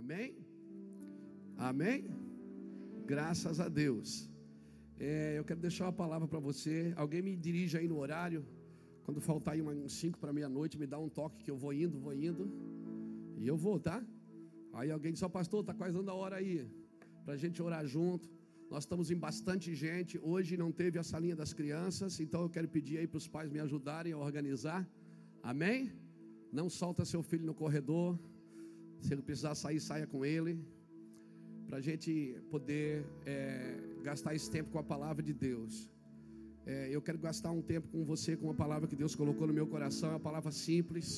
Amém? Amém? Graças a Deus. Eu quero deixar uma palavra para você. Alguém me dirige aí no horário. Quando faltar aí uns 5 para meia-noite, me dá um toque que eu vou indo. E eu vou, tá? Aí alguém diz, ó pastor, tá quase dando a hora aí para a gente orar junto. Nós estamos em bastante gente. Hoje não teve a salinha das crianças, então eu quero pedir aí para os pais me ajudarem a organizar. Amém? Não solta seu filho no corredor. Se ele precisar sair, saia com ele, para a gente poder gastar esse tempo com a palavra de Deus. Eu quero gastar um tempo com você, com a palavra que Deus colocou no meu coração. É uma palavra simples,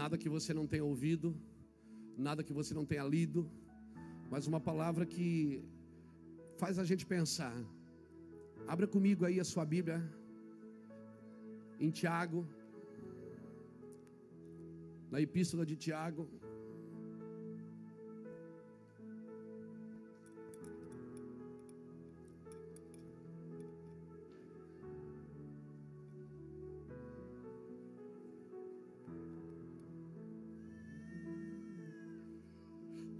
nada que você não tenha ouvido, nada que você não tenha lido, mas uma palavra que faz a gente pensar. Abra comigo aí a sua Bíblia em Tiago, na epístola de Tiago.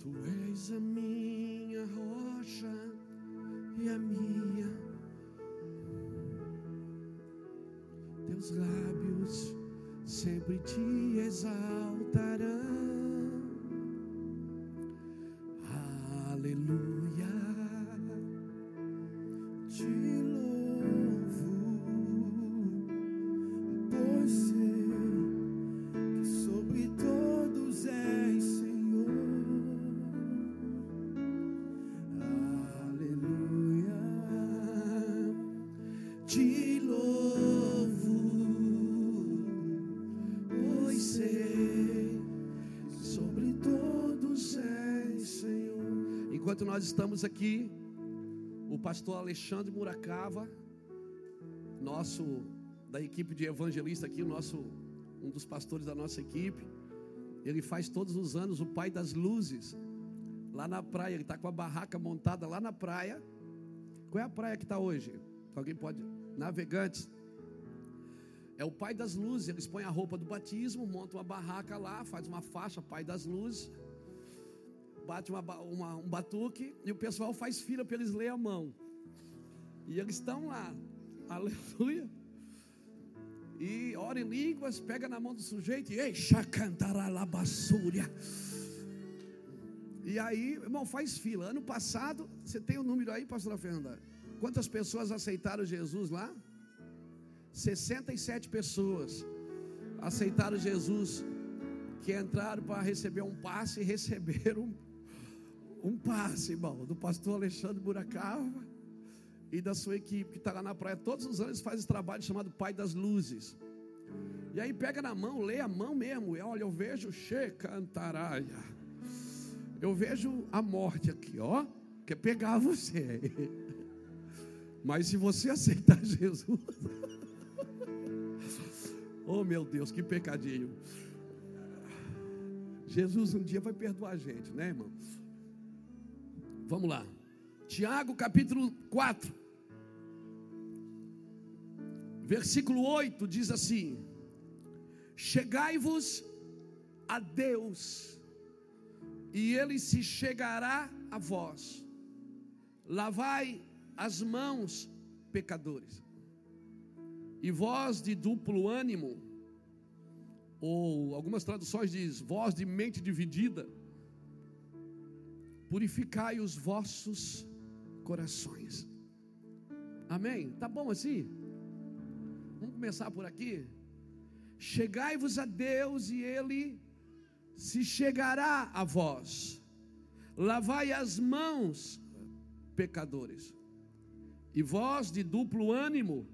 Tu és a minha rocha e a minha. Teus lábios sempre te exaltarão. Aleluia, te louvo, pois sei que sobre todos és Senhor. Aleluia, te louvo, pois sei que sobre todos és Senhor. Enquanto nós estamos aqui, o pastor Alexandre Muracava, da equipe de evangelista aqui, um dos pastores da nossa equipe, ele faz todos os anos o Pai das Luzes, lá na praia. Ele está com a barraca montada lá na praia. Qual é a praia que está hoje? Alguém pode? Navegantes. É o Pai das Luzes. Eles põem a roupa do batismo, montam uma barraca lá, faz uma faixa, Pai das Luzes. Bate um batuque e o pessoal faz fila para eles lerem a mão. E eles estão lá, aleluia. E ora em línguas, pega na mão do sujeito e eixa cantará la basúria. E aí, irmão, faz fila. Ano passado, você tem o número aí, pastora Fernanda? Quantas pessoas aceitaram Jesus lá? 67 pessoas aceitaram Jesus, que entraram para receber um passe e receberam um passe, irmão, do pastor Alexandre Muracava e da sua equipe, que está lá na praia. Todos os anos faz esse trabalho chamado Pai das Luzes. E aí pega na mão, lê a mão mesmo. E olha, eu vejo Che Cantaraia. Eu vejo a morte aqui, ó. Quer pegar você. Mas se você aceitar Jesus. Oh meu Deus, que pecadinho. Jesus um dia vai perdoar a gente, né, irmão? Vamos lá. Tiago, capítulo 4. Versículo 8 diz assim: chegai-vos a Deus, e Ele se chegará a vós. Lavai as mãos, pecadores, e vós de duplo ânimo, ou algumas traduções diz, vós de mente dividida, purificai os vossos corações. Amém? Tá bom assim? Vamos começar por aqui. Chegai-vos a Deus e Ele se chegará a vós. Lavai as mãos, pecadores, e vós de duplo ânimo,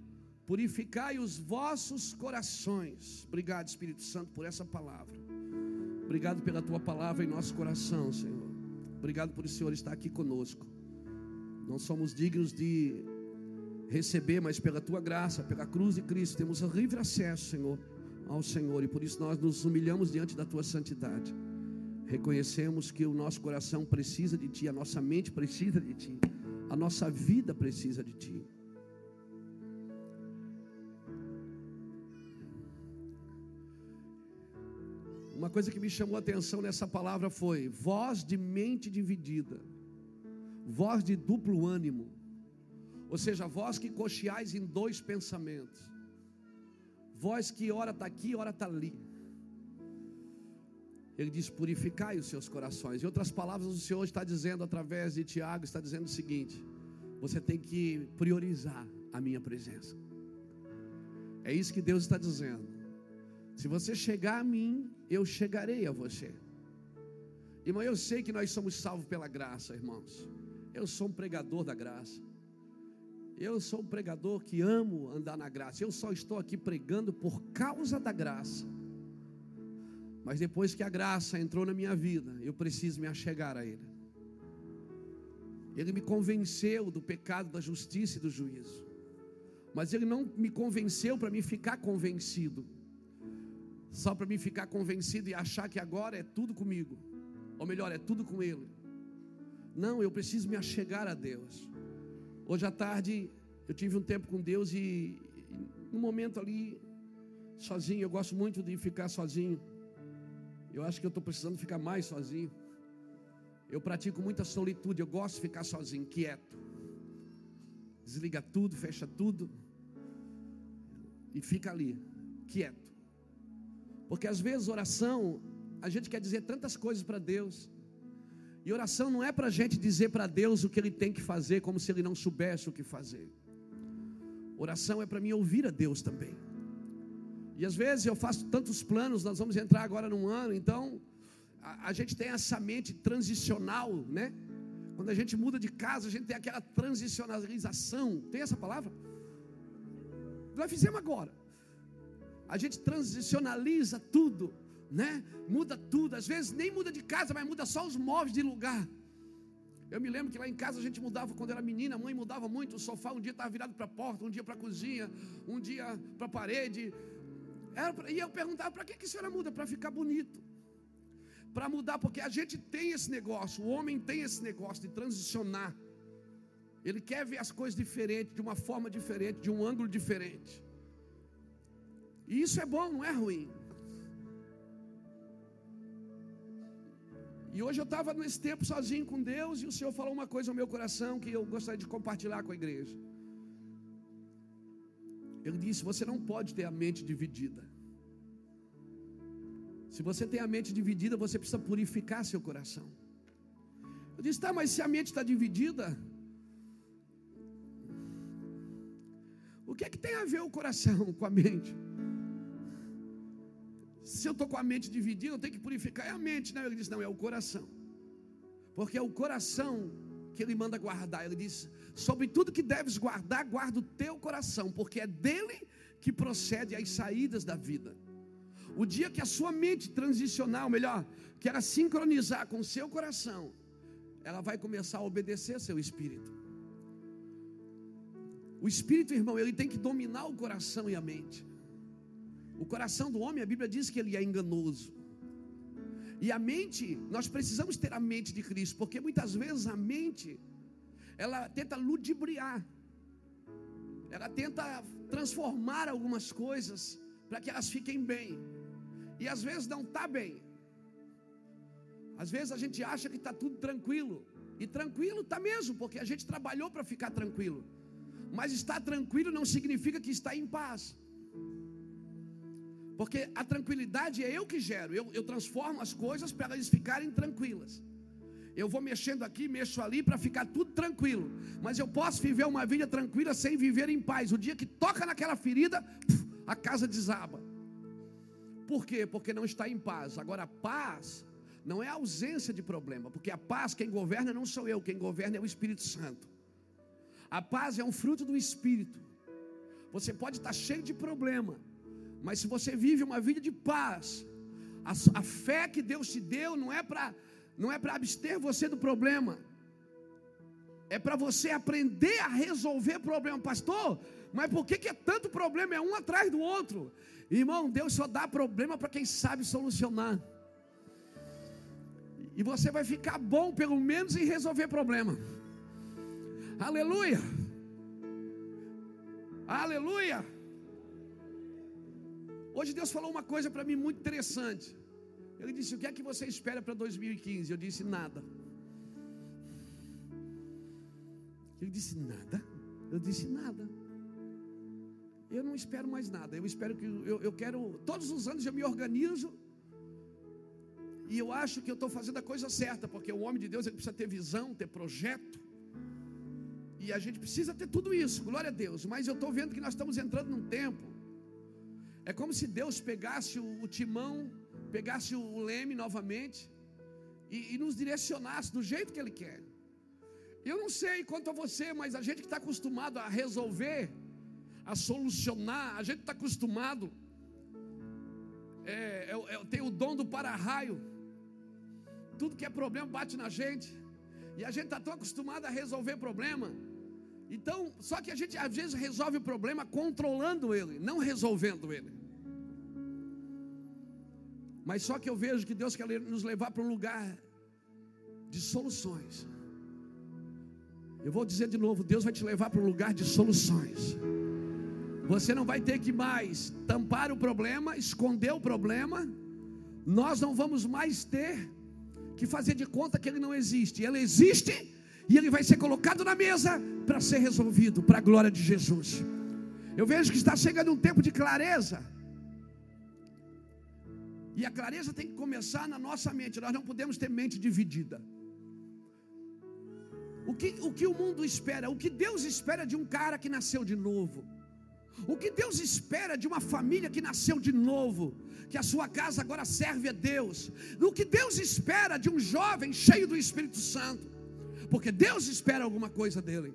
purificai os vossos corações. Obrigado, Espírito Santo, por essa palavra. Obrigado pela tua palavra em nosso coração, Senhor. Obrigado por o Senhor estar aqui conosco. Não somos dignos de receber, mas pela tua graça, pela cruz de Cristo, temos livre acesso, Senhor, ao Senhor. E por isso nós nos humilhamos diante da tua santidade. Reconhecemos que o nosso coração precisa de ti, a nossa mente precisa de ti, a nossa vida precisa de ti. Uma coisa que me chamou a atenção nessa palavra foi voz de mente dividida, voz de duplo ânimo, ou seja, voz que cocheais em dois pensamentos, voz que ora está aqui, ora está ali. Ele diz: purificai os seus corações. Em outras palavras, o Senhor está dizendo através de Tiago, está dizendo o seguinte: você tem que priorizar a minha presença. É isso que Deus está dizendo. Se você chegar a mim, eu chegarei a você. Irmão, eu sei que nós somos salvos pela graça, irmãos. Eu sou um pregador da graça. Eu sou um pregador que amo andar na graça. Eu só estou aqui pregando por causa da graça. Mas depois que a graça entrou na minha vida, eu preciso me achegar a Ele. Ele me convenceu do pecado, da justiça e do juízo. Mas Ele não me convenceu para me ficar convencido. Só para me ficar convencido e achar que agora é tudo comigo. Ou melhor, é tudo com Ele. Não, eu preciso me achegar a Deus. Hoje à tarde, eu tive um tempo com Deus e num momento ali, sozinho. Eu gosto muito de ficar sozinho. Eu acho que eu estou precisando ficar mais sozinho. Eu pratico muita solitude, eu gosto de ficar sozinho, quieto. Desliga tudo, fecha tudo e fica ali, quieto. Porque às vezes oração, a gente quer dizer tantas coisas para Deus. E oração não é para a gente dizer para Deus o que Ele tem que fazer, como se Ele não soubesse o que fazer. Oração é para mim ouvir a Deus também. E às vezes eu faço tantos planos, nós vamos entrar agora num ano, então... A gente tem essa mente transicional, né? Quando a gente muda de casa, a gente tem aquela transicionalização. Tem essa palavra? Nós fizemos agora. A gente transicionaliza tudo, né? Muda tudo. Às vezes nem muda de casa, mas muda só os móveis de lugar. Eu me lembro que lá em casa a gente mudava quando era menina. A mãe mudava muito. O sofá um dia estava virado para a porta, um dia para a cozinha, um dia para a parede. E eu perguntava: para que a senhora muda? Para ficar bonito. Para mudar, porque a gente tem esse negócio, o homem tem esse negócio de transicionar. Ele quer ver as coisas diferentes, de uma forma diferente, de um ângulo diferente. E isso é bom, não é ruim. E hoje eu estava nesse tempo sozinho com Deus, e o Senhor falou uma coisa ao meu coração que eu gostaria de compartilhar com a igreja. Ele disse: você não pode ter a mente dividida. Se você tem a mente dividida, você precisa purificar seu coração. Eu disse: tá, mas se a mente está dividida, o que é que tem a ver o coração com a mente? Se eu estou com a mente dividida, eu tenho que purificar. É a mente, né? Ele disse: não, é o coração. Porque é o coração que Ele manda guardar. Ele disse: sobre tudo que deves guardar, guarda o teu coração, porque é dele que procede as saídas da vida. O dia que a sua mente transicional, melhor, que era sincronizar com o seu coração, ela vai começar a obedecer seu espírito. O espírito, irmão, ele tem que dominar o coração e a mente. O coração do homem, a Bíblia diz que ele é enganoso. E a mente, nós precisamos ter a mente de Cristo, porque muitas vezes a mente, ela tenta ludibriar. Ela tenta transformar algumas coisas para que elas fiquem bem. E às vezes não está bem. Às vezes a gente acha que está tudo tranquilo. E tranquilo está mesmo, porque a gente trabalhou para ficar tranquilo. Mas estar tranquilo não significa que está em paz. Porque a tranquilidade é eu que gero. Eu transformo as coisas para elas ficarem tranquilas. Eu vou mexendo aqui, mexo ali para ficar tudo tranquilo. Mas eu posso viver uma vida tranquila sem viver em paz. O dia que toca naquela ferida, a casa desaba. Por quê? Porque não está em paz. Agora, a paz não é a ausência de problema, porque a paz quem governa não sou eu, quem governa é o Espírito Santo. A paz é um fruto do Espírito. Você pode estar cheio de problema, mas se você vive uma vida de paz, a fé que Deus te deu não é para abster você do problema, é para você aprender a resolver o problema. Pastor, mas por que é tanto problema? É um atrás do outro. Irmão, Deus só dá problema para quem sabe solucionar. E você vai ficar bom, pelo menos, em resolver problema. Aleluia. Aleluia. Hoje Deus falou uma coisa para mim muito interessante. Ele disse: o que é que você espera para 2015? Eu disse: nada. Ele disse: nada? Eu disse: nada. Eu não espero mais nada. Eu espero que eu quero. Todos os anos eu me organizo e eu acho que eu estou fazendo a coisa certa, porque o homem de Deus, ele precisa ter visão, ter projeto, e a gente precisa ter tudo isso, glória a Deus. Mas eu estou vendo que nós estamos entrando num tempo, é como se Deus pegasse o timão, pegasse o leme novamente e nos direcionasse do jeito que Ele quer. Eu não sei quanto a você, mas a gente que está acostumado a resolver, a solucionar, a gente está acostumado, tem o dom do para-raio, tudo que é problema bate na gente, e a gente está tão acostumado a resolver problema. Então, só que a gente às vezes resolve o problema controlando ele, não resolvendo ele. Mas só que eu vejo que Deus quer nos levar para um lugar de soluções. Eu vou dizer de novo, Deus vai te levar para um lugar de soluções. Você não vai ter que mais tampar o problema, esconder o problema. Nós não vamos mais ter que fazer de conta que ele não existe. Ele existe e ele vai ser colocado na mesa para ser resolvido, para a glória de Jesus. Eu vejo que está chegando um tempo de clareza. E a clareza tem que começar na nossa mente. Nós não podemos ter mente dividida. O que o mundo espera? O que Deus espera de um cara que nasceu de novo? O que Deus espera de uma família que nasceu de novo? Que a sua casa agora serve a Deus. O que Deus espera de um jovem cheio do Espírito Santo? Porque Deus espera alguma coisa dele.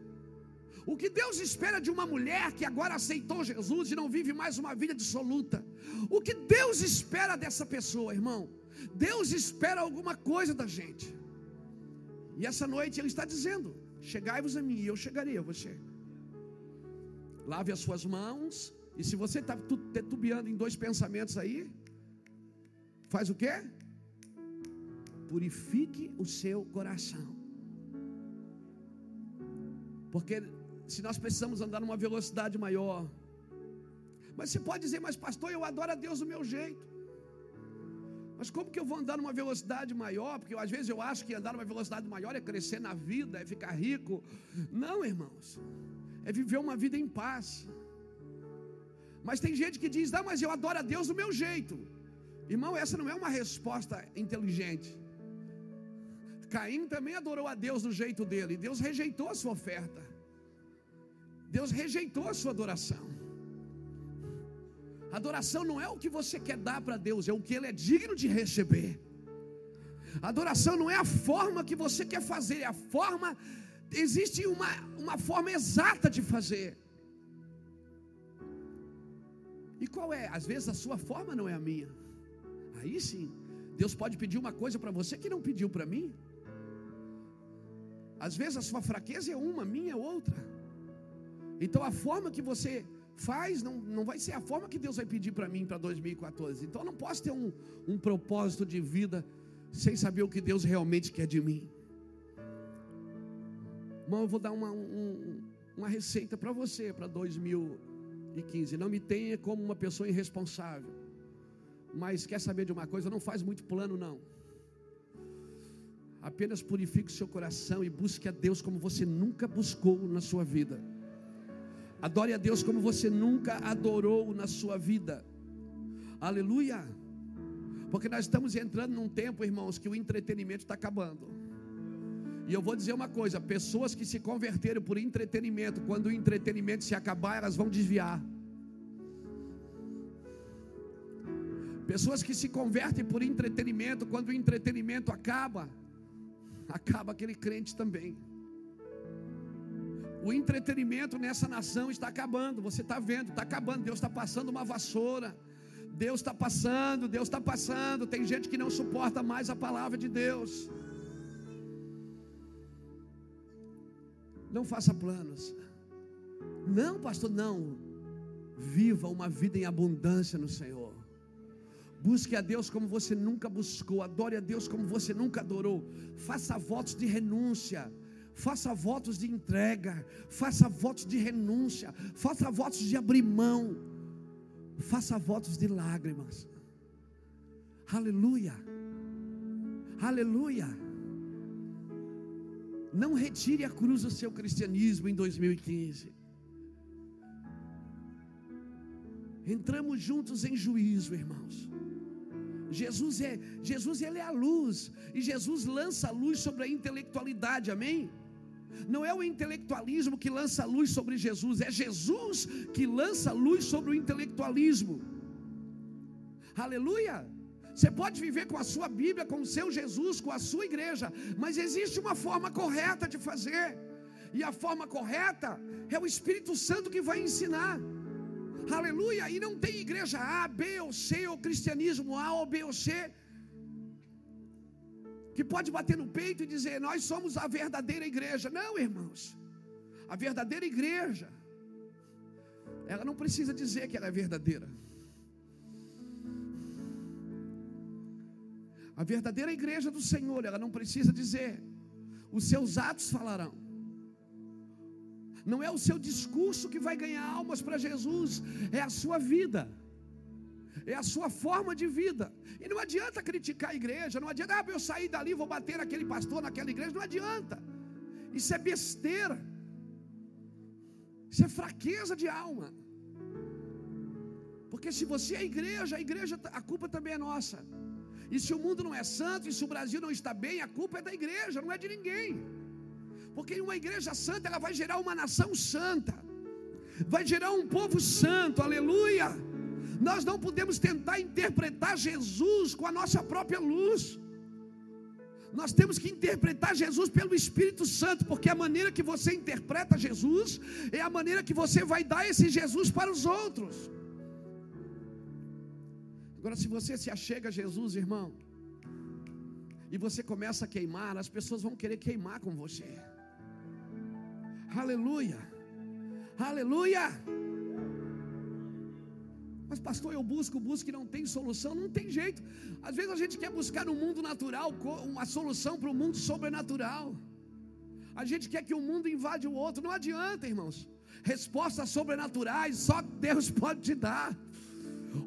O que Deus espera de uma mulher que agora aceitou Jesus e não vive mais uma vida dissoluta? O que Deus espera dessa pessoa, irmão? Deus espera alguma coisa da gente. E essa noite Ele está dizendo: chegai-vos a mim e eu chegarei a você. Lave as suas mãos. E se você está tetubiando em dois pensamentos aí, faz o quê? Purifique o seu coração. Porque se nós precisamos andar numa velocidade maior. Mas você pode dizer: mas pastor, eu adoro a Deus do meu jeito. Mas como que eu vou andar numa velocidade maior? Porque às vezes eu acho que andar numa velocidade maior é crescer na vida, é ficar rico. Não, irmãos, é viver uma vida em paz. Mas tem gente que diz: ah, mas eu adoro a Deus do meu jeito. Irmão, essa não é uma resposta inteligente. Caim também adorou a Deus do jeito dele, e Deus rejeitou a sua oferta. Deus rejeitou a sua adoração. Adoração não é o que você quer dar para Deus, é o que Ele é digno de receber. Adoração não é a forma que você quer fazer, é a forma. Existe uma forma exata de fazer. E qual é? Às vezes a sua forma não é a minha. Aí sim, Deus pode pedir uma coisa para você que não pediu para mim. Às vezes a sua fraqueza é uma, a minha é outra. Então a forma que você faz, não vai ser a forma que Deus vai pedir para mim para 2014. Então eu não posso ter um propósito de vida sem saber o que Deus realmente quer de mim. Irmão, eu vou dar uma receita para você para 2015. Não me tenha como uma pessoa irresponsável. Mas quer saber de uma coisa? Não faz muito plano, não. Apenas purifique o seu coração e busque a Deus como você nunca buscou na sua vida. Adore a Deus como você nunca adorou na sua vida. Aleluia. Porque nós estamos entrando num tempo, irmãos, que o entretenimento está acabando. E eu vou dizer uma coisa: pessoas que se converteram por entretenimento, quando o entretenimento se acabar, elas vão desviar. Pessoas que se convertem por entretenimento, quando o entretenimento acaba, acaba aquele crente também. O entretenimento nessa nação está acabando. Você está vendo, está acabando. Deus está passando uma vassoura. Deus está passando, Deus está passando. Tem gente que não suporta mais a palavra de Deus. Não faça planos. Não, pastor, não. Viva uma vida em abundância no Senhor. Busque a Deus como você nunca buscou. Adore a Deus como você nunca adorou. Faça votos de renúncia. Faça votos de entrega, faça votos de renúncia, faça votos de abrir mão, faça votos de lágrimas. Aleluia. Aleluia. Não retire a cruz do seu cristianismo em 2015. Entramos juntos em juízo, irmãos. Jesus, ele é a luz, e Jesus lança a luz sobre a intelectualidade, amém? Não é o intelectualismo que lança a luz sobre Jesus, é Jesus que lança a luz sobre o intelectualismo. Aleluia! Você pode viver com a sua Bíblia, com o seu Jesus, com a sua igreja, mas existe uma forma correta de fazer, e a forma correta é o Espírito Santo que vai ensinar. Aleluia, e não tem igreja A, B ou C, ou cristianismo A ou B ou C, que pode bater no peito e dizer, nós somos a verdadeira igreja. Não, irmãos, a verdadeira igreja, ela não precisa dizer que ela é verdadeira. A verdadeira igreja do Senhor, ela não precisa dizer, os seus atos falarão. Não é o seu discurso que vai ganhar almas para Jesus, é a sua vida, é a sua forma de vida. E não adianta criticar a igreja, não adianta, eu saí dali, vou bater naquele pastor, naquela igreja, não adianta. Isso é besteira, isso é fraqueza de alma. Porque se você é a igreja, a culpa também é nossa. E se o mundo não é santo, e se o Brasil não está bem, a culpa é da igreja, não é de ninguém. Porque uma igreja santa, ela vai gerar uma nação santa, vai gerar um povo santo, aleluia. Nós não podemos tentar interpretar Jesus com a nossa própria luz, nós temos que interpretar Jesus pelo Espírito Santo, porque a maneira que você interpreta Jesus, é a maneira que você vai dar esse Jesus para os outros. Agora, se você se achega a Jesus, irmão, e você começa a queimar, as pessoas vão querer queimar com você. Aleluia, aleluia. Mas pastor, eu busco e não tem solução. Não tem jeito. Às vezes a gente quer buscar no mundo natural uma solução para o mundo sobrenatural. A gente quer que um mundo invade o outro. Não adianta, irmãos. Respostas sobrenaturais só Deus pode te dar.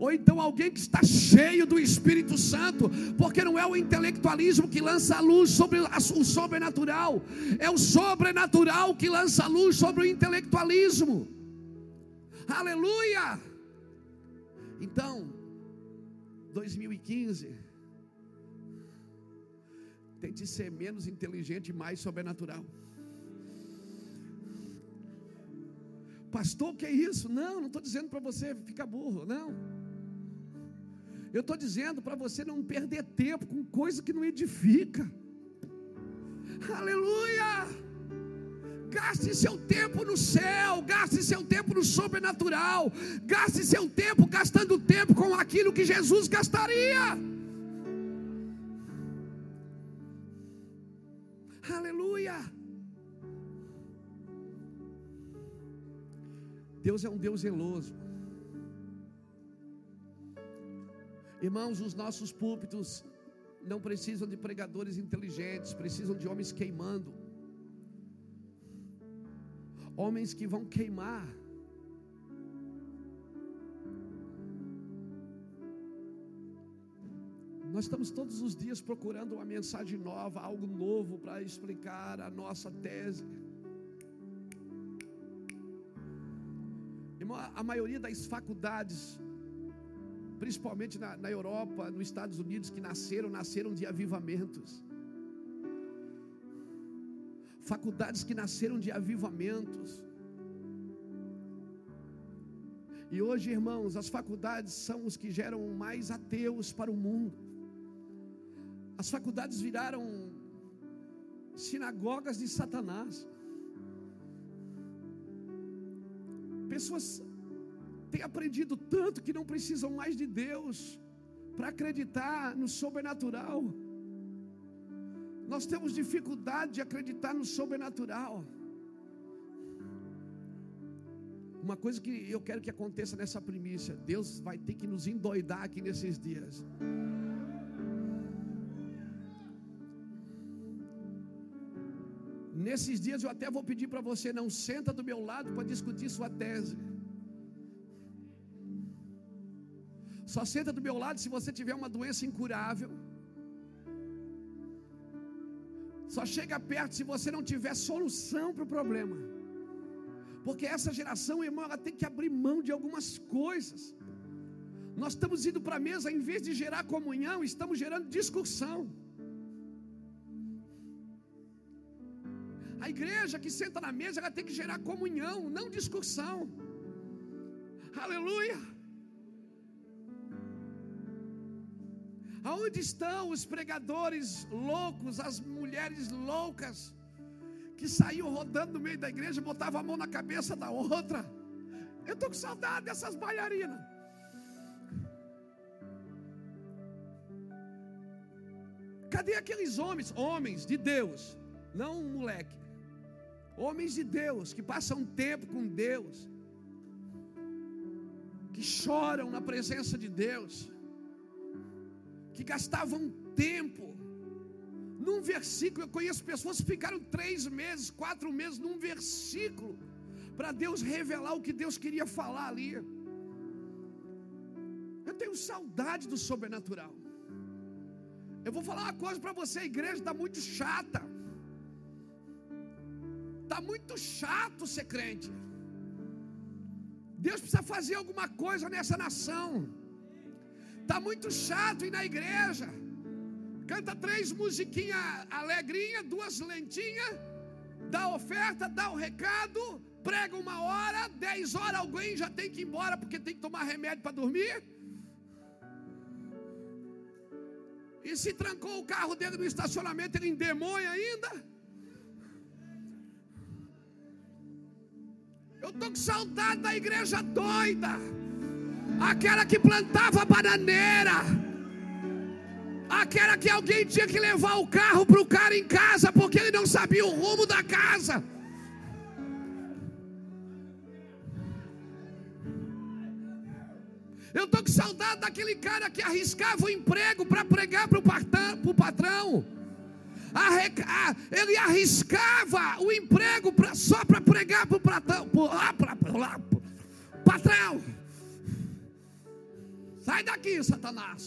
Ou então alguém que está cheio do Espírito Santo, porque não é o intelectualismo que lança a luz sobre o sobrenatural, é o sobrenatural que lança a luz sobre o intelectualismo. Aleluia! Então, 2015, tente ser menos inteligente e mais sobrenatural. Pastor, o que é isso? Não estou dizendo para você ficar burro, não. Eu estou dizendo para você não perder tempo com coisa que não edifica. Aleluia! Gaste seu tempo no céu, gaste seu tempo no sobrenatural, gaste seu tempo gastando tempo com aquilo que Jesus gastaria. Aleluia! Deus é um Deus zeloso. Irmãos, os nossos púlpitos não precisam de pregadores inteligentes, precisam de homens queimando. Homens que vão queimar. Nós estamos todos os dias procurando uma mensagem nova, algo novo para explicar a nossa tese. A maioria das faculdades, principalmente na Europa, nos Estados Unidos, que nasceram de avivamentos. Faculdades que nasceram de avivamentos. E hoje, irmãos, as faculdades são os que geram mais ateus para o mundo. As faculdades viraram sinagogas de Satanás. Pessoas têm aprendido tanto que não precisam mais de Deus para acreditar no sobrenatural. Nós temos dificuldade de acreditar no sobrenatural. Uma coisa que eu quero que aconteça nessa primícia: Deus vai ter que nos endoidar aqui nesses dias. Nesses dias eu até vou pedir para você, não senta do meu lado para discutir sua tese. Só senta do meu lado se você tiver uma doença incurável. Só chega perto se você não tiver solução para o problema. Porque essa geração, irmão, ela tem que abrir mão de algumas coisas. Nós estamos indo para a mesa, em vez de gerar comunhão, estamos gerando discussão. A igreja que senta na mesa, ela tem que gerar comunhão, não discussão. Aleluia! Aonde estão os pregadores loucos, as mulheres loucas, que saíam rodando no meio da igreja, botavam a mão na cabeça da outra? Eu estou com saudade dessas bailarinas. Cadê aqueles homens de Deus, não um moleque, homens de Deus, que passam tempo com Deus, que choram na presença de Deus, que gastavam tempo num versículo? Eu conheço pessoas que ficaram 3 meses, 4 meses num versículo, para Deus revelar o que Deus queria falar ali. Eu tenho saudade do sobrenatural. Eu vou falar uma coisa para você, a igreja está muito chata. Está muito chato ser crente. Deus precisa fazer alguma coisa nessa nação. Está muito chato ir na igreja. Canta 3 musiquinhas alegrinhas, 2 lentinhas, dá oferta, dá o recado, prega 1 hora, 10 horas alguém já tem que ir embora porque tem que tomar remédio para dormir. E se trancou o carro dele no estacionamento, ele endemônia ainda. Eu estou com saudade da igreja doida, aquela que plantava bananeira, aquela que alguém tinha que levar o carro para o cara em casa, porque ele não sabia o rumo da casa. Eu estou com saudade daquele cara que arriscava o emprego para pregar para o patrão. Ele arriscava o emprego só para pregar para o patrão. Sai daqui, Satanás,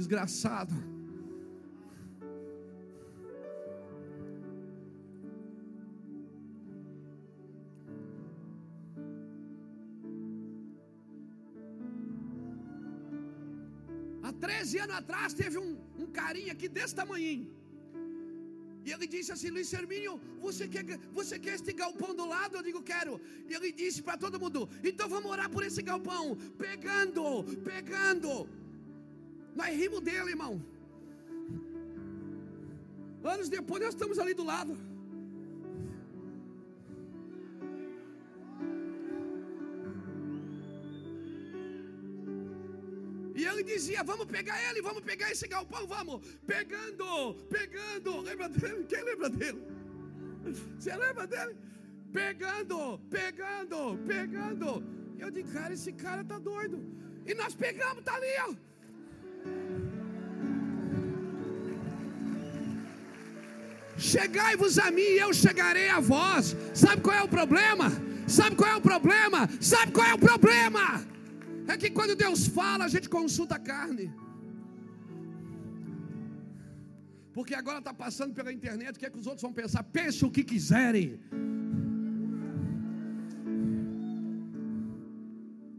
desgraçado. Há 13 anos atrás teve um carinha aqui desse tamanhinho. E ele disse assim: Luiz Hermínio, você quer este galpão do lado? Eu digo, quero. E ele disse para todo mundo: então vamos orar por esse galpão, pegando. Nós rimos dele, irmão. Anos depois nós estamos ali do lado. E ele dizia: vamos pegar esse galpão, vamos, pegando. Lembra dele? Quem lembra dele? Você lembra dele? Pegando. Eu digo, cara, esse cara tá doido. E nós pegamos, tá ali, ó. Chegai-vos a mim e eu chegarei a vós. Sabe qual é o problema? É que quando Deus fala, a gente consulta a carne. Porque agora está passando pela internet, o que é que os outros vão pensar? Pense o que quiserem.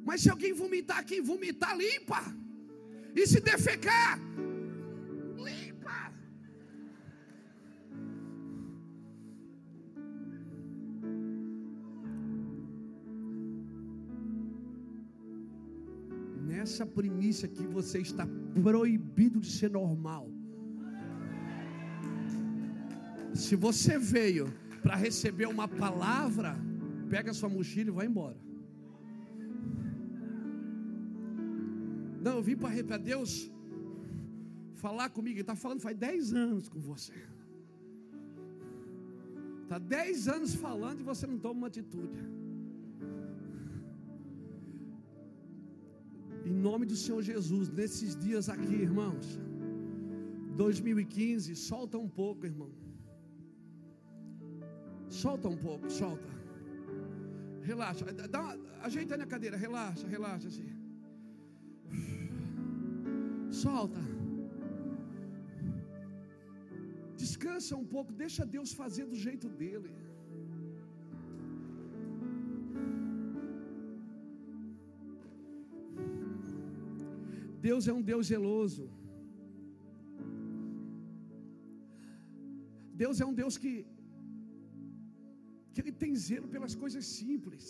Mas se alguém vomitar, quem vomitar, limpa. E se defecar, limpa. Nessa primícia aqui você está proibido de ser normal. Se você veio para receber uma palavra, pega sua mochila e vai embora. Não, eu vim para Deus falar comigo. Ele está falando faz 10 anos com você. Está 10 anos falando e você não toma uma atitude. Em nome do Senhor Jesus, nesses dias aqui, irmãos, 2015, solta um pouco, irmão. Solta um pouco. Relaxa, ajeita na cadeira, relaxa assim. Solta. Descansa um pouco, deixa Deus fazer do jeito dele. Deus é um Deus zeloso. Deus é um Deus que Ele tem zelo pelas coisas simples.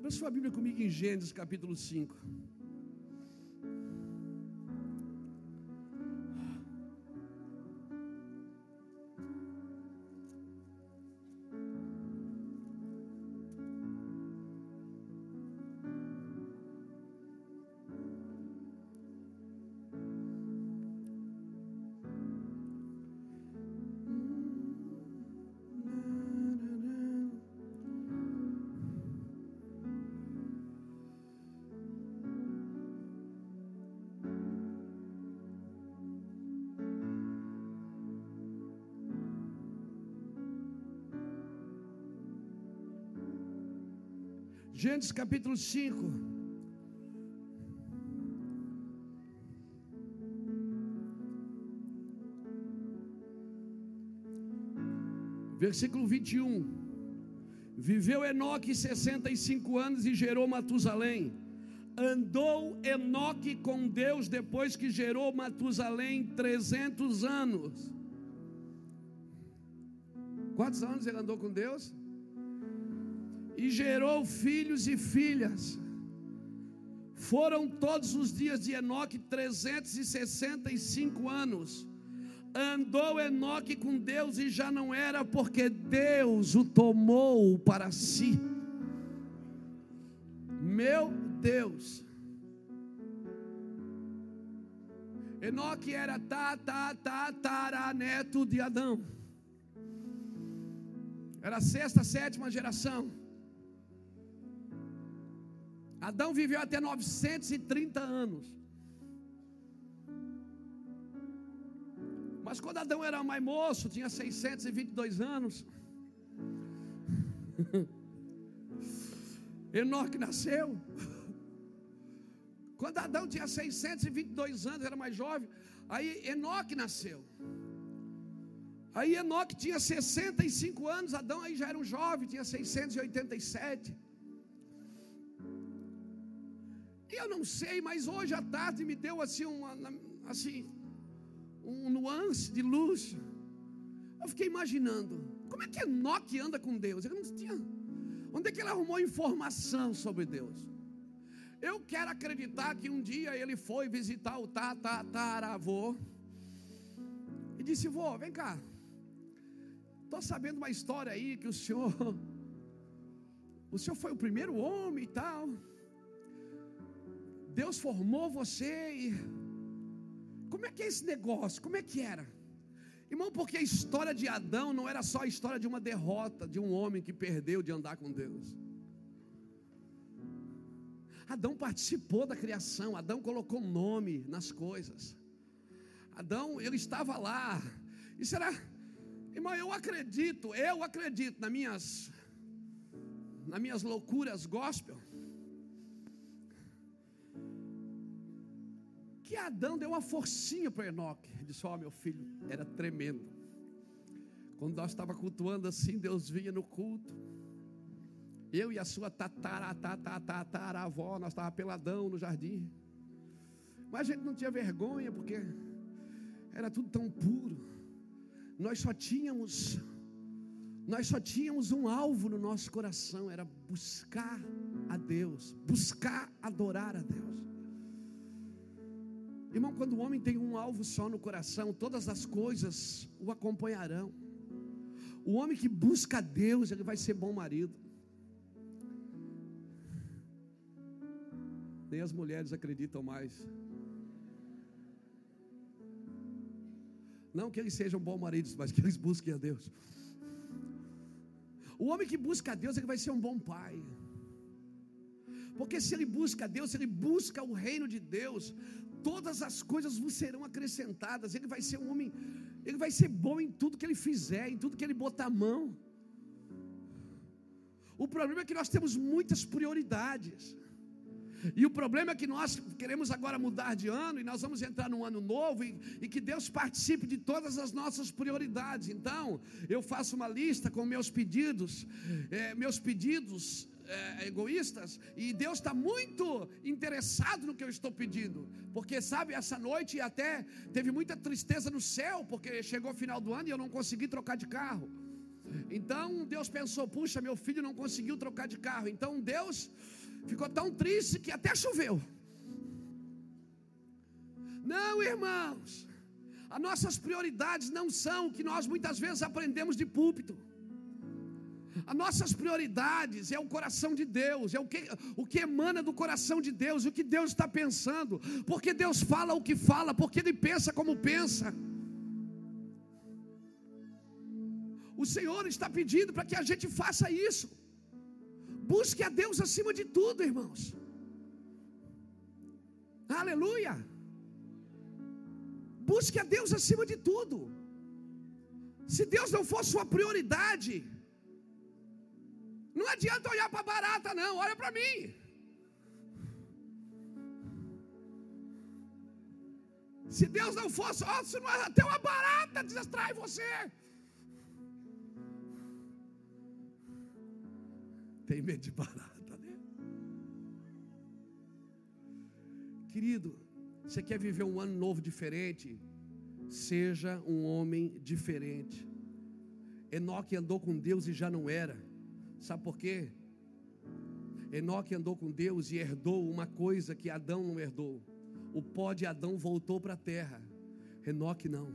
Abra sua Bíblia comigo em Gênesis capítulo 5. Gênesis capítulo 5. Versículo 21. Viveu Enoque 65 anos e gerou Matusalém. Andou Enoque com Deus depois que gerou Matusalém 300 anos. Quantos anos ele andou com Deus? E gerou filhos e filhas. Foram todos os dias de Enoque 365 anos. Andou Enoque com Deus e já não era, porque Deus o tomou para si. Meu Deus. Enoque era tataraneto de Adão. Era a sexta, sétima geração. Adão viveu até 930 anos. Mas quando Adão era mais moço, tinha 622 anos. Enoque nasceu. Quando Adão tinha 622 anos, era mais jovem. Aí Enoque nasceu. Aí Enoque tinha 65 anos. Adão aí já era um jovem, tinha 687. Eu não sei, mas hoje à tarde me deu um nuance de luz. Eu fiquei imaginando, como é que Enoque anda com Deus? Ele não tinha. Onde é que ele arrumou informação sobre Deus? Eu quero acreditar que um dia ele foi visitar o tataravô e disse: vô, vem cá, estou sabendo uma história aí que o senhor foi o primeiro homem e tal. Deus formou você e... como é que é esse negócio? Como é que era? Irmão, porque a história de Adão não era só a história de uma derrota, de um homem que perdeu de andar com Deus. Adão participou da criação, Adão colocou nome nas coisas. Adão, ele estava lá. E será... irmão, eu acredito nas minhas loucuras gospel, que Adão deu uma forcinha para Enoque. Ele disse: ó, meu filho, era tremendo. Quando nós estávamos cultuando assim, Deus vinha no culto. Eu e a sua tataravó, nós estávamos peladão no jardim. Mas a gente não tinha vergonha, porque era tudo tão puro. Nós só tínhamos um alvo no nosso coração, era buscar a Deus, buscar adorar a Deus. Irmão, quando o homem tem um alvo só no coração, todas as coisas o acompanharão. O homem que busca a Deus, ele vai ser bom marido. Nem as mulheres acreditam mais. Não que eles sejam bons maridos, mas que eles busquem a Deus. O homem que busca a Deus, ele vai ser um bom pai. Porque se ele busca a Deus, se ele busca o reino de Deus, todas as coisas vos serão acrescentadas. Ele vai ser um homem, ele vai ser bom em tudo que ele fizer, em tudo que ele botar a mão. O problema é que nós temos muitas prioridades. E o problema é que nós queremos agora mudar de ano, e nós vamos entrar num ano novo, e que Deus participe de todas as nossas prioridades. Então eu faço uma lista com meus pedidos egoístas, e Deus está muito interessado no que eu estou pedindo, porque sabe, essa noite até teve muita tristeza no céu, porque chegou o final do ano e eu não consegui trocar de carro. Então Deus pensou, puxa, meu filho não conseguiu trocar de carro, então Deus ficou tão triste que até choveu. Não, irmãos, as nossas prioridades não são o que nós muitas vezes aprendemos de púlpito. As nossas prioridades é o coração de Deus, é o que emana do coração de Deus, o que Deus está pensando, porque Deus fala o que fala, porque Ele pensa como pensa. O Senhor está pedindo para que a gente faça isso. Busque a Deus acima de tudo, irmãos. Aleluia. Busque a Deus acima de tudo. Se Deus não for sua prioridade, não adianta olhar para a barata, não. Olha para mim. Se Deus não fosse, até uma barata distrai você. Tem medo de barata, né? Querido, você quer viver um ano novo diferente? Seja um homem diferente. Enoque andou com Deus e já não era. Sabe por quê? Enoque andou com Deus e herdou uma coisa que Adão não herdou. O pó de Adão voltou para a terra. Enoque não.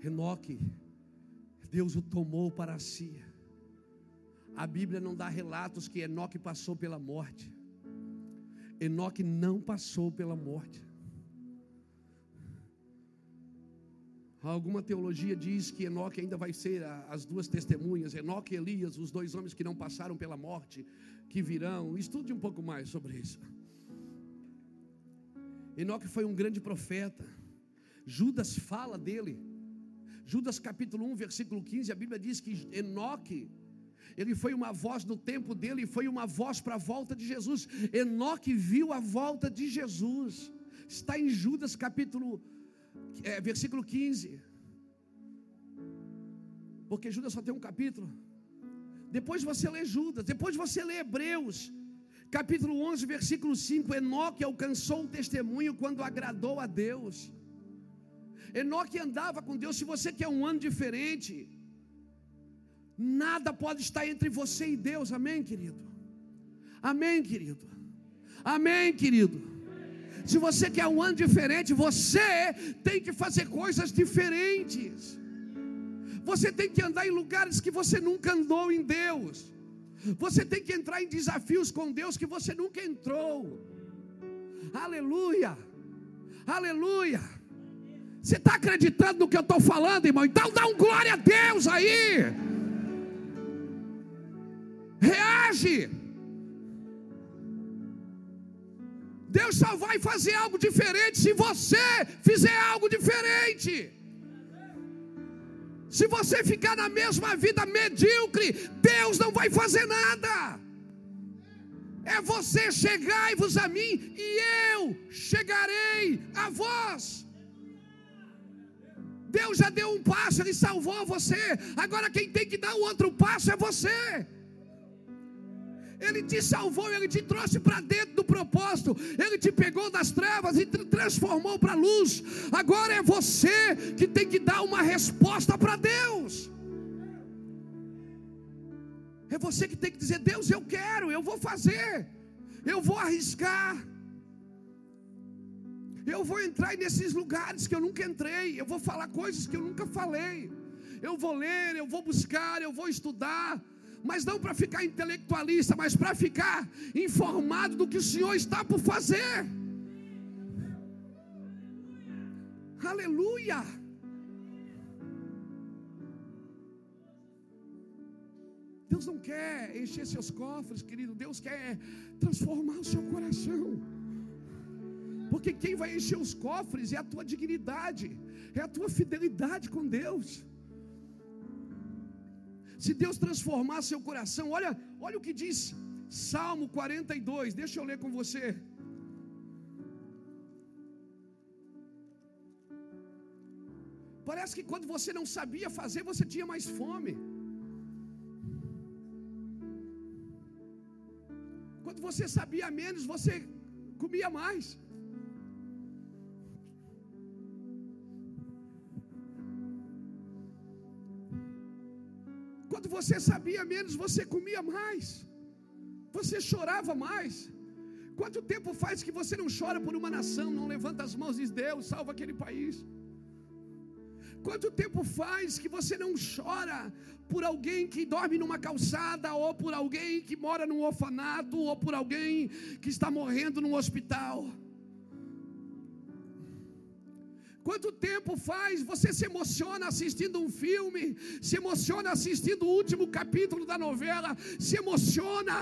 Enoque, Deus o tomou para si. A Bíblia não dá relatos que Enoque passou pela morte. Enoque não passou pela morte. Alguma teologia diz que Enoque ainda vai ser as duas testemunhas, Enoque e Elias, os dois homens que não passaram pela morte, que virão. Estude um pouco mais sobre isso. Enoque foi um grande profeta. Judas fala dele. Judas capítulo 1, versículo 15, a Bíblia diz que Enoque, ele foi uma voz no tempo dele, e foi uma voz para a volta de Jesus. Enoque viu a volta de Jesus. Está em Judas capítulo, versículo 15. Porque Judas só tem um capítulo. Depois você lê Judas, depois você lê Hebreus capítulo 11, versículo 5. Enoque alcançou um testemunho quando agradou a Deus. Enoque andava com Deus. Se você quer um ano diferente, nada pode estar entre você e Deus. Amém, querido? Amém, querido? Amém, querido? Se você quer um ano diferente, você tem que fazer coisas diferentes. Você tem que andar em lugares que você nunca andou em Deus. Você tem que entrar em desafios com Deus que você nunca entrou. Aleluia. Aleluia. Você está acreditando no que eu estou falando, irmão? Então dá um glória a Deus aí. Reage. Deus só vai fazer algo diferente se você fizer algo diferente. Se você ficar na mesma vida medíocre, Deus não vai fazer nada. É você: chegai-vos a mim e eu chegarei a vós. Deus já deu um passo, Ele salvou você. Agora quem tem que dar o outro passo é você. Ele te salvou, Ele te trouxe para dentro do propósito, Ele te pegou das trevas e te transformou para a luz. Agora é você que tem que dar uma resposta para Deus. É você que tem que dizer: Deus, eu quero, eu vou fazer, eu vou arriscar, eu vou entrar nesses lugares que eu nunca entrei, eu vou falar coisas que eu nunca falei, eu vou ler, eu vou buscar, eu vou estudar. Mas não para ficar intelectualista, mas para ficar informado do que o Senhor está por fazer. Aleluia. Deus não quer encher seus cofres, querido. Deus quer transformar o seu coração. Porque quem vai encher os cofres é a tua dignidade, é a tua fidelidade com Deus. Se Deus transformar seu coração, olha o que diz Salmo 42, deixa eu ler com você. Parece que quando você não sabia fazer, você tinha mais fome. Quando você sabia menos, você comia mais. Quando você sabia menos, você comia mais. Você chorava mais. Quanto tempo faz que você não chora por uma nação, não levanta as mãos e diz: Deus, salva aquele país? Quanto tempo faz que você não chora por alguém que dorme numa calçada, ou por alguém que mora num orfanato, ou por alguém que está morrendo num hospital? Quanto tempo faz você se emociona assistindo um filme, se emociona assistindo o último capítulo da novela, se emociona,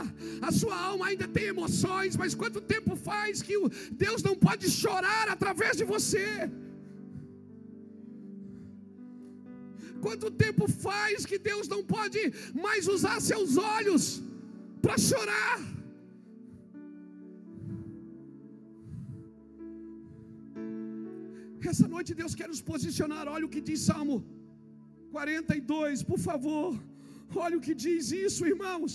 a sua alma ainda tem emoções, mas quanto tempo faz que Deus não pode chorar através de você? Quanto tempo faz que Deus não pode mais usar seus olhos para chorar? Essa noite Deus quer nos posicionar. Olha o que diz Salmo 42, por favor. Olha o que diz isso, irmãos.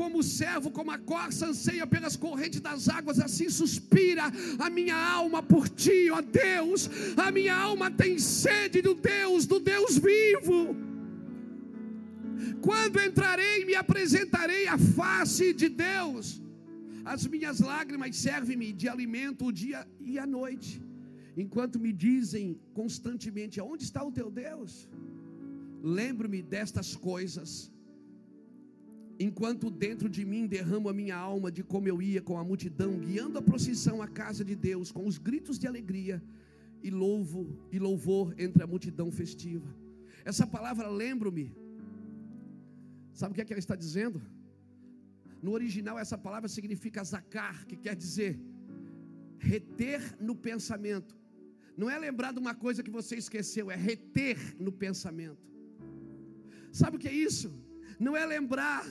Como o servo, como a corça anseia pelas correntes das águas, assim suspira a minha alma por ti, ó Deus. A minha alma tem sede do Deus vivo. Quando entrarei e me apresentarei à face de Deus, as minhas lágrimas servem-me de alimento o dia e a noite, enquanto me dizem constantemente: aonde está o teu Deus? Lembro-me destas coisas, enquanto dentro de mim derramo a minha alma, de como eu ia com a multidão, guiando a procissão à casa de Deus, com os gritos de alegria e louvor entre a multidão festiva. Essa palavra lembro-me, sabe o que é que ela está dizendo? No original essa palavra significa zacar, que quer dizer reter no pensamento. Não é lembrar de uma coisa que você esqueceu, é reter no pensamento. Sabe o que é isso? Não é lembrar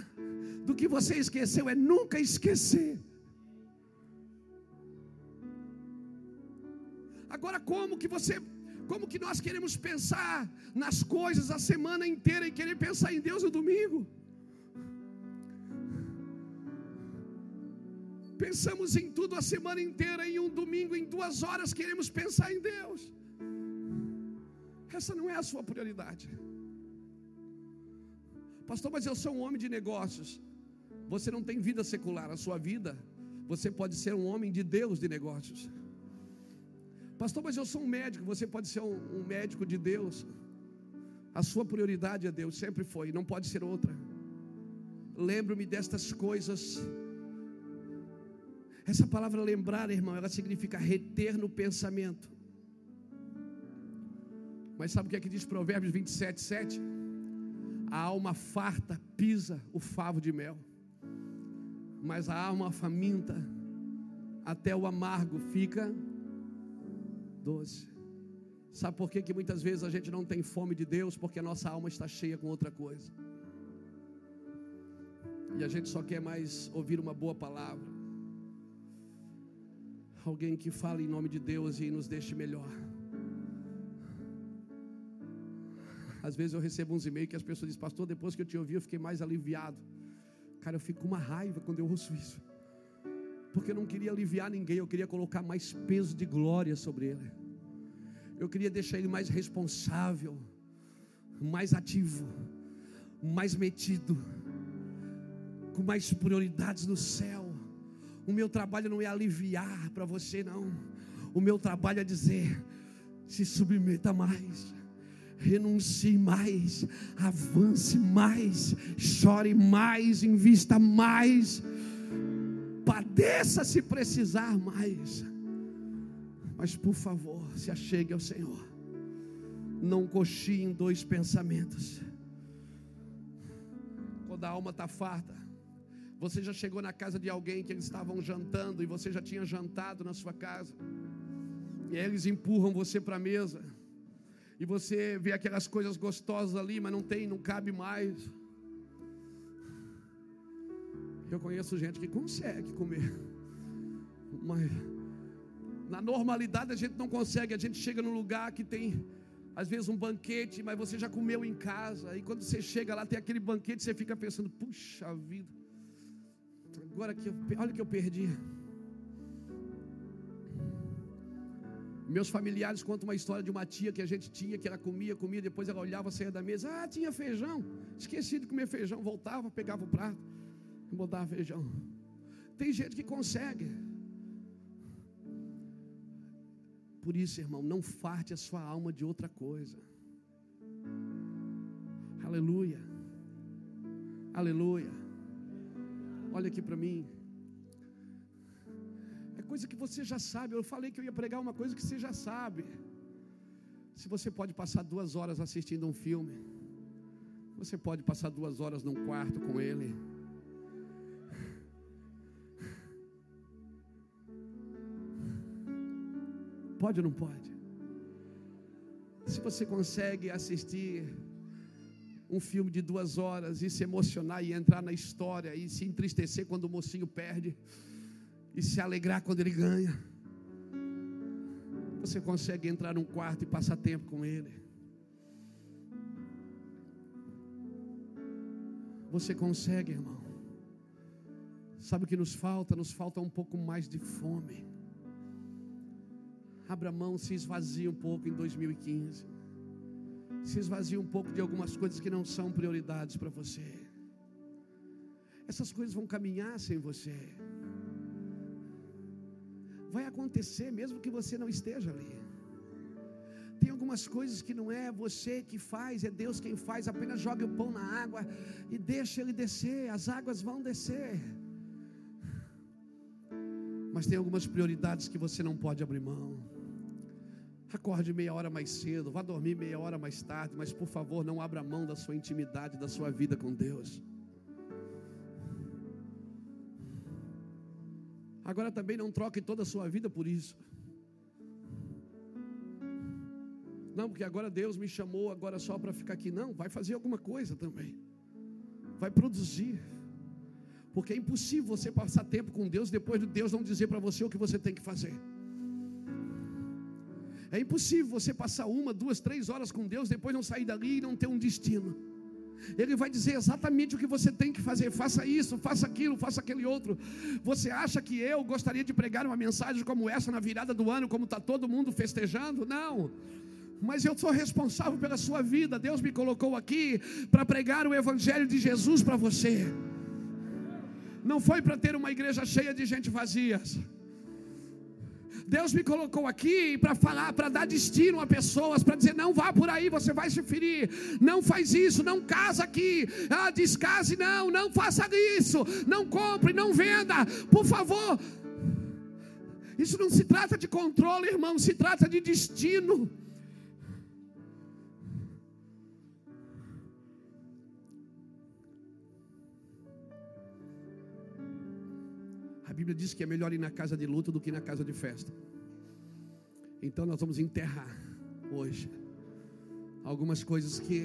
do que você esqueceu, é nunca esquecer. Agora, como que nós queremos pensar nas coisas a semana inteira e querer pensar em Deus no domingo? Pensamos em tudo a semana inteira, em um domingo, em 2 horas queremos pensar em Deus. Essa não é a sua prioridade. Pastor, mas eu sou um homem de negócios. Você não tem vida secular. A sua vida, você pode ser um homem de Deus de negócios. Pastor, mas eu sou um médico. Você pode ser um médico de Deus. A sua prioridade é Deus, sempre foi, não pode ser outra. Lembro-me destas coisas. Essa palavra lembrar, irmão, ela significa reter no pensamento. Mas sabe o que é que diz Provérbios 27:7? A alma farta pisa o favo de mel, mas a alma faminta até o amargo fica doce. Sabe por que muitas vezes a gente não tem fome de Deus? Porque a nossa alma está cheia com outra coisa. E a gente só quer mais ouvir uma boa palavra, alguém que fale em nome de Deus e nos deixe melhor. Às vezes eu recebo uns e-mails que as pessoas dizem: pastor, depois que eu te ouvi eu fiquei mais aliviado. Cara, eu fico com uma raiva quando eu ouço isso, porque eu não queria aliviar ninguém, eu queria colocar mais peso de glória sobre ele. Eu queria deixar ele mais responsável, mais ativo, mais metido, com mais prioridades no céu. O meu trabalho não é aliviar para você, não. O meu trabalho é dizer: se submeta mais, renuncie mais, avance mais, chore mais, invista mais, padeça se precisar mais. Mas por favor, se achegue ao Senhor. Não cochile em 2 pensamentos. Quando a alma está farta, você já chegou na casa de alguém que eles estavam jantando e você já tinha jantado na sua casa, e aí eles empurram você para a mesa e você vê aquelas coisas gostosas ali, mas não cabe mais. Eu conheço gente que consegue comer, mas na normalidade a gente não consegue. A gente chega num lugar que tem às vezes um banquete, mas você já comeu em casa, e quando você chega lá tem aquele banquete, você fica pensando, puxa vida, agora que olha o que eu perdi. Meus familiares contam uma história de uma tia que a gente tinha, que ela comia, depois ela olhava, saia da mesa, ah, tinha feijão, esqueci de comer feijão, voltava, pegava o prato, botava feijão. Tem gente que consegue. Por isso, irmão, não farte a sua alma de outra coisa. Aleluia, aleluia. Olha aqui para mim, coisa que você já sabe. Eu falei que eu ia pregar uma coisa que você já sabe. Se você pode passar 2 horas assistindo um filme, você pode passar 2 horas num quarto com ele. Pode ou não pode? Se você consegue assistir um filme de 2 horas e se emocionar e entrar na história e se entristecer quando o mocinho perde e se alegrar quando ele ganha, você consegue entrar num quarto e passar tempo com ele. Você consegue, irmão. Sabe o que nos falta? Nos falta um pouco mais de fome. Abra mão, se esvazie um pouco em 2015. Se esvazie um pouco de algumas coisas que não são prioridades para você. Essas coisas vão caminhar sem você. Vai acontecer mesmo que você não esteja ali. Tem algumas coisas que não é você que faz, é Deus quem faz. Apenas jogue o pão na água e deixa ele descer. As águas vão descer. Mas tem algumas prioridades que você não pode abrir mão. Acorde meia hora mais cedo, vá dormir meia hora mais tarde, mas por favor, não abra mão da sua intimidade, da sua vida com Deus. Agora também não troque toda a sua vida por isso. Não, porque agora Deus me chamou agora só para ficar aqui. Não, vai fazer alguma coisa também. Vai produzir. Porque é impossível você passar tempo com Deus depois de Deus não dizer para você o que você tem que fazer. É impossível você passar 1, 2, 3 horas com Deus, depois não sair dali e não ter um destino. Ele vai dizer exatamente o que você tem que fazer. Faça isso, faça aquilo, faça aquele outro. Você acha que eu gostaria de pregar uma mensagem como essa na virada do ano, como está todo mundo festejando? Não, mas eu sou responsável pela sua vida. Deus me colocou aqui para pregar o evangelho de Jesus para você. Não foi para ter uma igreja cheia de gente vazia. Deus me colocou aqui para falar, para dar destino a pessoas, para dizer, não vá por aí, você vai se ferir, não faz isso, não casa aqui, ah, descase, não faça isso, não compre, não venda, por favor. Isso não se trata de controle, irmão, se trata de destino. A Bíblia diz que é melhor ir na casa de luto do que na casa de festa. Então nós vamos enterrar hoje algumas coisas que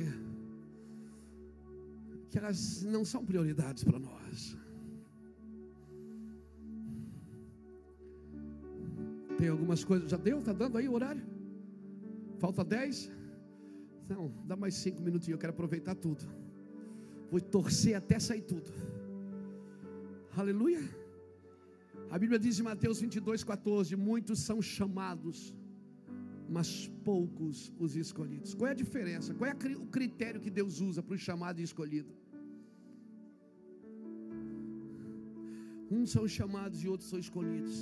elas não são prioridades para nós. Tem algumas coisas, já deu? Está dando aí o horário? Falta 10? Não, dá mais 5 minutinhos, eu quero aproveitar tudo. Vou torcer até sair tudo. Aleluia. A Bíblia diz em Mateus 22:14, muitos são chamados, mas poucos os escolhidos. Qual é a diferença? Qual é o critério que Deus usa para o chamado e escolhido? Uns são chamados e outros são escolhidos.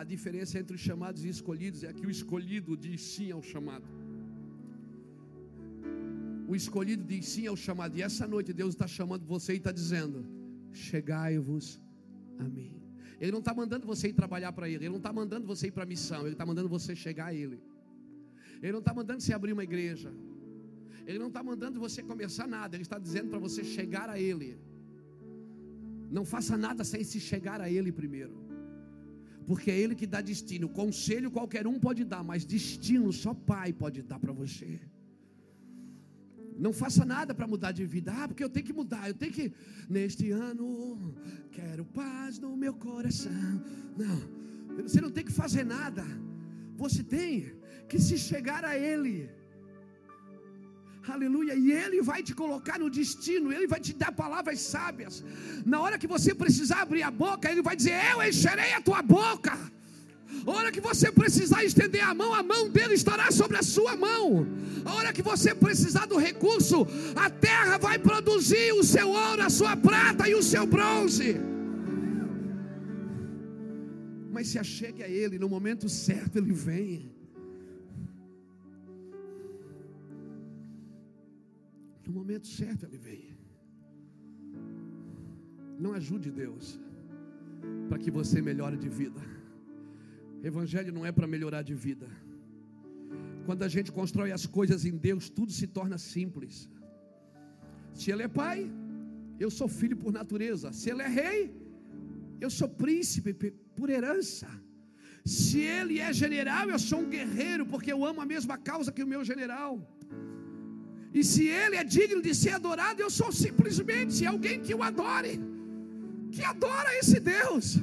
A diferença entre os chamados e escolhidos é que o escolhido diz sim ao chamado. O escolhido diz sim ao chamado. E essa noite Deus está chamando você e está dizendo, chegai-vos a mim. Ele não está mandando você ir trabalhar para Ele. Ele não está mandando você ir para a missão. Ele está mandando você chegar a Ele. Ele não está mandando você abrir uma igreja. Ele não está mandando você começar nada. Ele está dizendo para você chegar a Ele. Não faça nada sem se chegar a Ele primeiro. Porque é Ele que dá destino. Conselho qualquer um pode dar, mas destino só Pai pode dar para você. Não faça nada para mudar de vida. Ah, porque eu tenho que mudar, eu tenho que... Neste ano, quero paz no meu coração. Não, você não tem que fazer nada. Você tem que se chegar a Ele. Aleluia, e Ele vai te colocar no destino. Ele vai te dar palavras sábias. Na hora que você precisar abrir a boca, Ele vai dizer, eu encherei a tua boca. A hora que você precisar estender a mão dele estará sobre a sua mão. A hora que você precisar do recurso, a terra vai produzir o seu ouro, a sua prata e o seu bronze. Mas se achegue a Ele, no momento certo Ele vem. No momento certo Ele vem. Não ajude Deus para que você melhore de vida. Evangelho não é para melhorar de vida. Quando a gente constrói as coisas em Deus, tudo se torna simples. Se Ele é Pai, eu sou filho por natureza. Se Ele é Rei, eu sou príncipe por herança. Se Ele é general, eu sou um guerreiro, porque eu amo a mesma causa que o meu general. E se Ele é digno de ser adorado, eu sou simplesmente alguém que o adore, que adora esse Deus.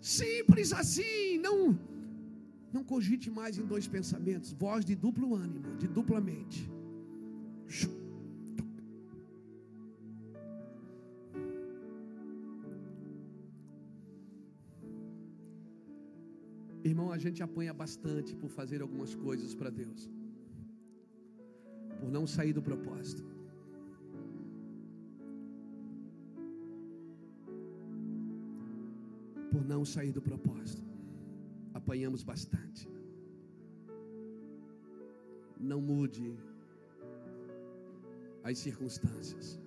Simples assim. Não cogite mais em dois pensamentos. Voz de duplo ânimo, de dupla mente. Irmão, a gente apanha bastante por fazer algumas coisas para Deus, por não sair do propósito. Por não sair do propósito, apanhamos bastante. Não mude as circunstâncias.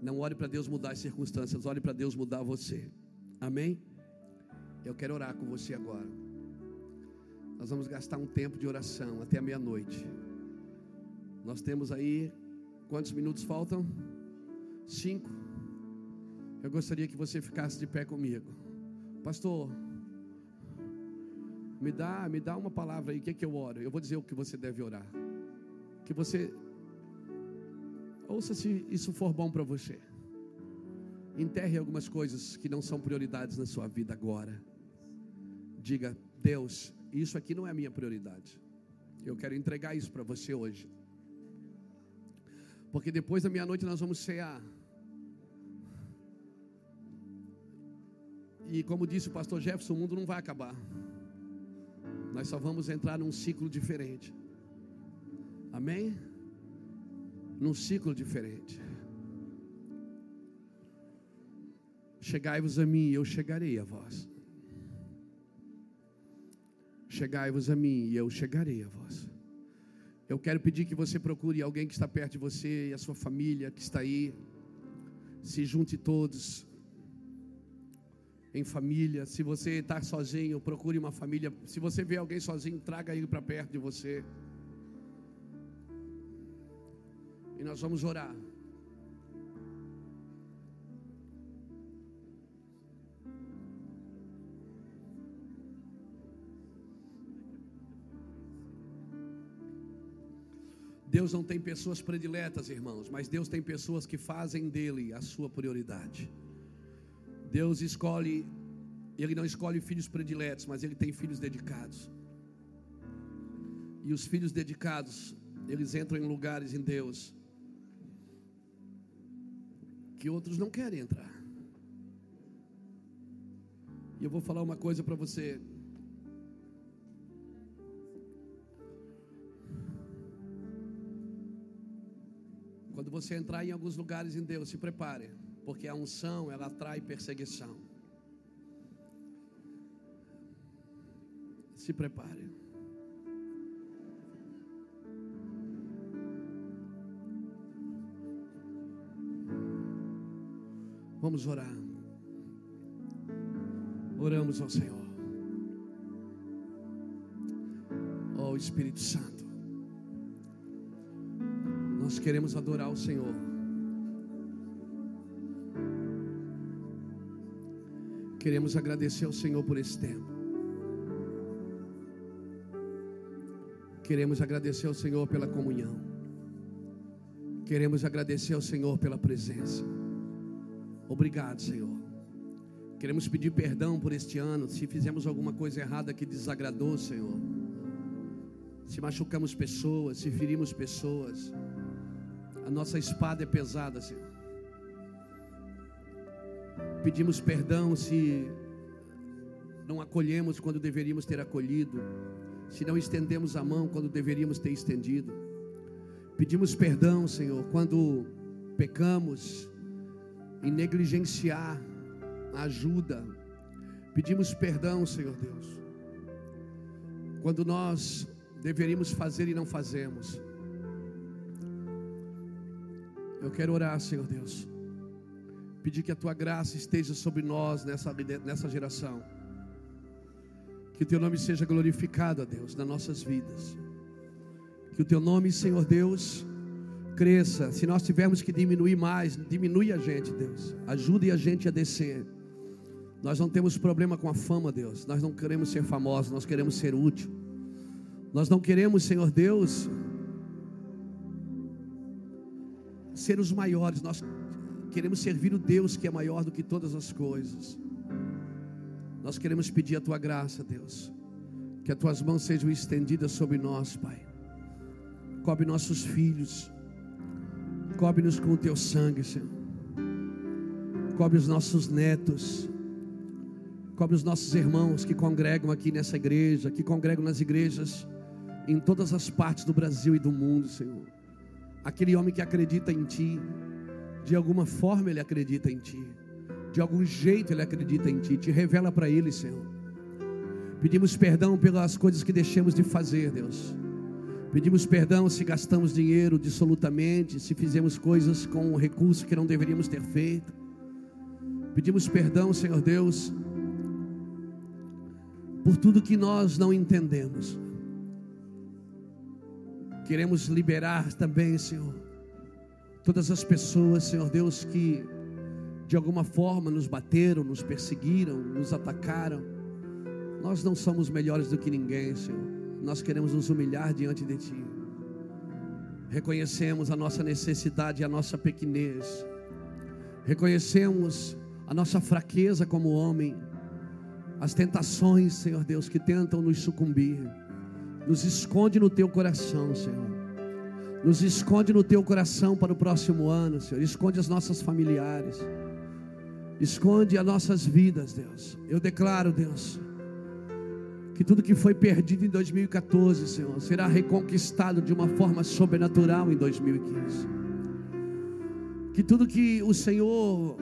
Não ore para Deus mudar as circunstâncias, ore para Deus mudar você. Amém? Eu quero orar com você agora. Nós vamos gastar um tempo de oração até a meia-noite. Nós temos aí, quantos minutos faltam? 5. Eu gostaria que você ficasse de pé comigo. Pastor, me dá uma palavra aí, o que é que eu oro? Eu vou dizer o que você deve orar. Que você ouça se isso for bom para você. Enterre algumas coisas que não são prioridades na sua vida agora. Diga, Deus, isso aqui não é a minha prioridade. Eu quero entregar isso para você hoje. Porque depois da meia-noite nós vamos cear. E como disse o pastor Jefferson, o mundo não vai acabar. Nós só vamos entrar num ciclo diferente. Amém? Num ciclo diferente. Chegai-vos a mim e eu chegarei a vós. Chegai-vos a mim e eu chegarei a vós. Eu quero pedir que você procure alguém que está perto de você e a sua família que está aí. Se junte todos em família. Se você está sozinho, procure uma família. Se você vê alguém sozinho, traga ele para perto de você. E nós vamos orar. Deus não tem pessoas prediletas, irmãos, mas Deus tem pessoas que fazem dele a sua prioridade. Deus escolhe, Ele não escolhe filhos prediletos, mas Ele tem filhos dedicados. E os filhos dedicados, eles entram em lugares em Deus que outros não querem entrar. E eu vou falar uma coisa para você. Quando você entrar em alguns lugares em Deus, se prepare. Porque a unção, ela atrai perseguição. Se prepare. Vamos orar. Oramos ao Senhor. Ó Espírito Santo, nós queremos adorar o Senhor. Queremos agradecer ao Senhor por esse tempo. Queremos agradecer ao Senhor pela comunhão. Queremos agradecer ao Senhor pela presença. Obrigado, Senhor. Queremos pedir perdão por este ano, se fizemos alguma coisa errada que desagradou, Senhor. Se machucamos pessoas, se ferimos pessoas. A nossa espada é pesada, Senhor. Pedimos perdão se não acolhemos quando deveríamos ter acolhido, se não estendemos a mão quando deveríamos ter estendido. Pedimos perdão, Senhor, quando pecamos em negligenciar a ajuda. Pedimos perdão, Senhor Deus, quando nós deveríamos fazer e não fazemos. Eu quero orar, Senhor Deus, pedir que a Tua graça esteja sobre nós nessa geração. Que o Teu nome seja glorificado, ó Deus, nas nossas vidas. Que o Teu nome, Senhor Deus, cresça. Se nós tivermos que diminuir mais, diminui a gente, Deus. Ajude a gente a descer. Nós não temos problema com a fama, Deus. Nós não queremos ser famosos, nós queremos ser útil. Nós não queremos, Senhor Deus, ser os maiores. Nós queremos servir o Deus que é maior do que todas as coisas. Nós queremos pedir a Tua graça, Deus. Que as Tuas mãos sejam estendidas sobre nós, Pai. Cobre nossos filhos. Cobre-nos com o Teu sangue, Senhor. Cobre os nossos netos. Cobre os nossos irmãos que congregam aqui nessa igreja, que congregam nas igrejas em todas as partes do Brasil e do mundo, Senhor. Aquele homem que acredita em Ti, de alguma forma ele acredita em Ti. De algum jeito ele acredita em Ti. Te revela para ele, Senhor. Pedimos perdão pelas coisas que deixamos de fazer, Deus. Pedimos perdão se gastamos dinheiro dissolutamente, se fizemos coisas com recursos que não deveríamos ter feito. Pedimos perdão, Senhor Deus, por tudo que nós não entendemos. Queremos liberar também, Senhor, todas as pessoas, Senhor Deus, que de alguma forma nos bateram, nos perseguiram, nos atacaram. Nós não somos melhores do que ninguém, Senhor. Nós queremos nos humilhar diante de Ti. Reconhecemos a nossa necessidade e a nossa pequenez. Reconhecemos a nossa fraqueza como homem. As tentações, Senhor Deus, que tentam nos sucumbir. Nos esconde no Teu coração, Senhor. Nos esconde no Teu coração para o próximo ano, Senhor. Esconde as nossas familiares. Esconde as nossas vidas, Deus. Eu declaro, Deus, que tudo que foi perdido em 2014, Senhor, será reconquistado de uma forma sobrenatural em 2015. Que tudo que o Senhor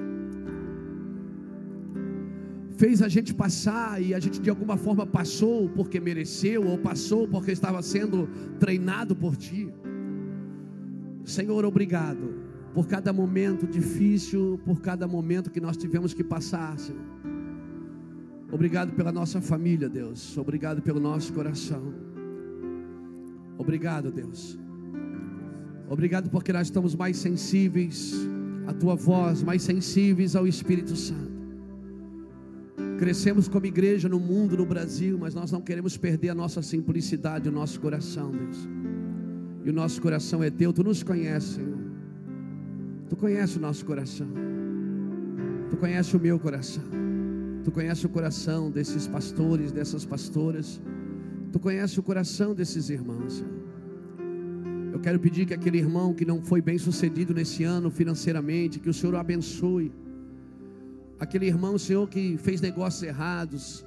fez a gente passar, e a gente de alguma forma passou porque mereceu, ou passou porque estava sendo treinado por Ti. Senhor, obrigado por cada momento difícil, por cada momento que nós tivemos que passar, Senhor. Obrigado pela nossa família, Deus. Obrigado pelo nosso coração. Obrigado, Deus. Obrigado porque nós estamos mais sensíveis à Tua voz, mais sensíveis ao Espírito Santo. Crescemos como igreja no mundo, no Brasil, mas nós não queremos perder a nossa simplicidade, o nosso coração, Deus. E o nosso coração é Teu. Tu nos conheces, Senhor. Tu conheces o nosso coração. Tu conheces o meu coração. Tu conheces o coração desses pastores, dessas pastoras. Tu conheces o coração desses irmãos, Senhor. Eu quero pedir que aquele irmão que não foi bem sucedido nesse ano financeiramente, que o Senhor o abençoe. Aquele irmão, Senhor, que fez negócios errados,